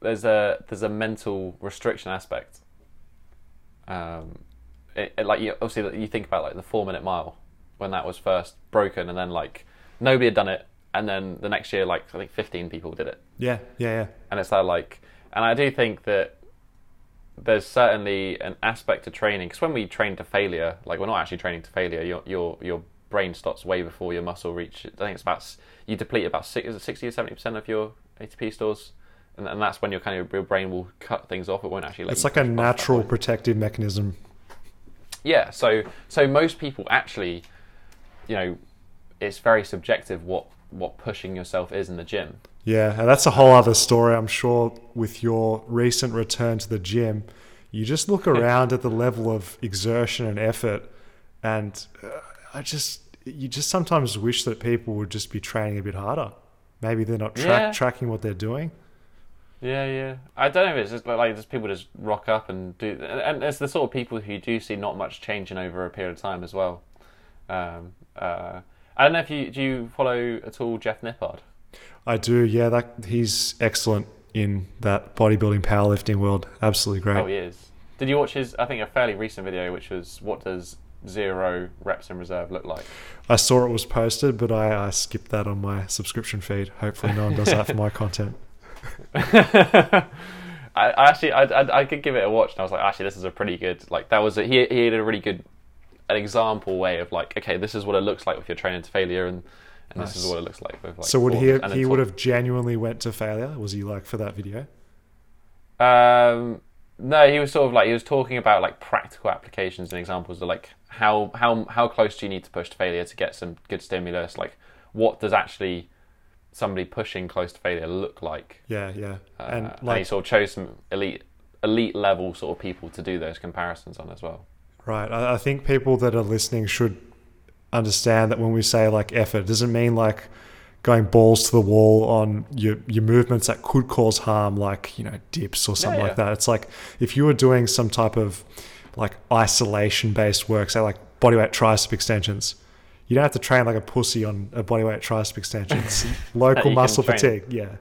there's a there's a mental restriction aspect. Um, it, it, like you, obviously you think about like the four minute mile when that was first broken, and then like nobody had done it, and then the next year like I think fifteen people did it. Yeah, yeah, yeah. And it's that like. And I do think that there's certainly an aspect to training, because when we train to failure, like we're not actually training to failure, your your your brain stops way before your muscle reaches. I think it's about, you deplete about sixty or seventy percent of your A T P stores, and, and that's when your kind of your brain will cut things off. It won't actually let it's you like a natural protective mechanism. Yeah, so so most people actually, you know, it's very subjective what, what pushing yourself is in the gym. Yeah, and that's a whole other story, I'm sure, with your recent return to the gym. You just look around at the level of exertion and effort, and I just you just sometimes wish that people would just be training a bit harder. Maybe they're not tra- yeah. tracking what they're doing. Yeah, yeah. I don't know if it's just like just people just rock up and do... And it's the sort of people who do see not much changing over a period of time as well. Um, uh, I don't know if you... Do you follow at all Jeff Nippard? I do, yeah. That he's excellent in that bodybuilding, powerlifting world. Absolutely great. Oh, he is. Did you watch his? I think a fairly recent video, which was what does zero reps in reserve look like? I saw it was posted, but I, I skipped that on my subscription feed. Hopefully, no one does that for my content. I, I actually, I, I, I could give it a watch, and I was like, actually, this is a pretty good. Like that was a, he he had a really good an example way of like, okay, this is what it looks like if you're training to failure and. And nice. This is what it looks like. With like so would he have, he would have genuinely went to failure? Was he like for that video? Um, no, he was sort of like, he was talking about like practical applications and examples of like how, how, how close do you need to push to failure to get some good stimulus? Like what does actually somebody pushing close to failure look like? Yeah, yeah. Uh, and, like, and he sort of chose some elite, elite level sort of people to do those comparisons on as well. Right. I, I think people that are listening should understand that when we say like effort, it doesn't mean like going balls to the wall on your your movements that could cause harm, like, you know, dips or something yeah, yeah. like that. It's like if you were doing some type of like isolation based work, say like bodyweight tricep extensions, you don't have to train like a pussy on a bodyweight tricep extension. It's local muscle fatigue. Yeah.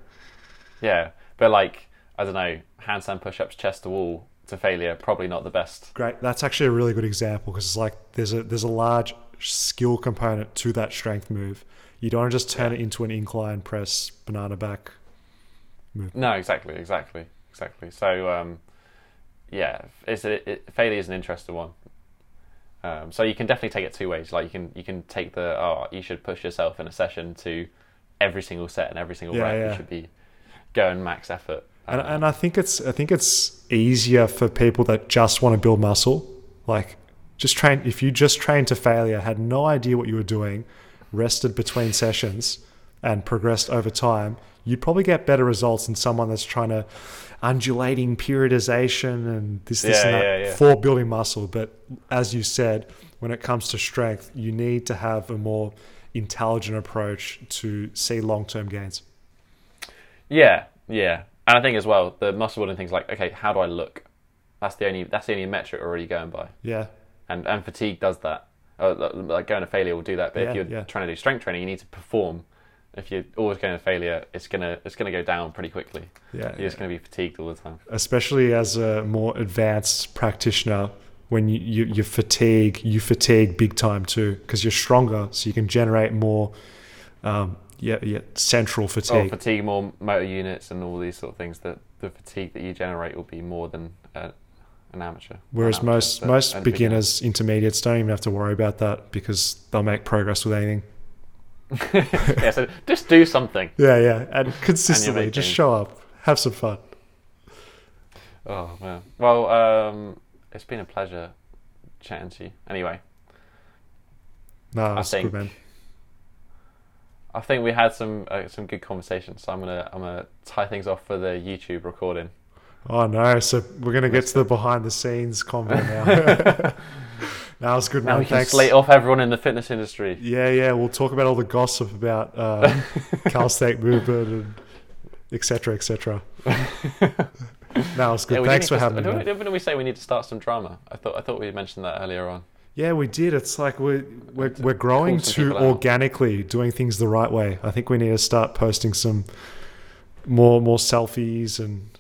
Yeah. But like, I don't know, handstand push-ups, chest to wall to failure, probably not the best. Great. That's actually a really good example because it's like there's a there's a large skill component to that strength move. You don't just turn yeah. it into an incline press banana back move. No, exactly, exactly, exactly. So, um, yeah, it's a, it, failure is an interesting one. Um, so you can definitely take it two ways. Like you can you can take the oh you should push yourself in a session to every single set and every single yeah, rep. Yeah. You should be going max effort. And, um, and I think it's I think it's easier for people that just want to build muscle. Like just train if you just trained to failure, had no idea what you were doing, rested between sessions and progressed over time, you'd probably get better results than someone that's trying to undulating periodization and this, this yeah, and that yeah, yeah. for building muscle. But as you said, when it comes to strength, you need to have a more intelligent approach to see long-term gains. Yeah, yeah. And I think as well, the muscle building thing's like, okay, how do I look? That's the only that's the only metric already going by. Yeah. And and fatigue does that. Uh, like going to failure will do that. But yeah, if you're yeah. trying to do strength training, you need to perform. If you're always going to failure, it's gonna it's gonna go down pretty quickly. Yeah, you're yeah. just gonna be fatigued all the time. Especially as a more advanced practitioner, when you you, you fatigue, you fatigue big time too, because you're stronger, so you can generate more, um, yeah, yeah, central fatigue. Oh, fatigue, more motor units, and all these sort of things. That the fatigue that you generate will be more than uh, an amateur. Whereas an amateur, most most beginners, beginner. intermediates don't even have to worry about that because they'll make progress with anything. yeah, so just do something. Yeah, yeah, and consistently, and just show up, have some fun. Oh man, well, um, it's been a pleasure chatting to you. Anyway, no, that's I think, good, man. I think we had some uh, some good conversations. So I'm gonna I'm gonna tie things off for the YouTube recording. Oh no! So we're gonna get to the behind the scenes combo now. That was good, man. Now we can Thanks. slate off everyone in the fitness industry. Yeah, yeah. We'll talk about all the gossip about uh, calisthenic movement and et cetera, et cetera. That was good. Yeah, Thanks for to, having me. Didn't we say we need to start some drama? I thought I thought we mentioned that earlier on. Yeah, we did. It's like we're we're, we're growing to organically doing things the right way. I think we need to start posting some more more selfies and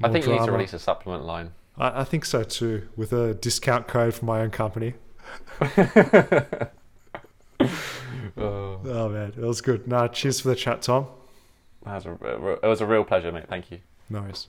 more I think drama. You need to release a supplement line. I think so too, with a discount code from my own company. oh. oh man, it was good. Nah, cheers for the chat, Tom. That was a, it was a real pleasure, mate. Thank you. No worries.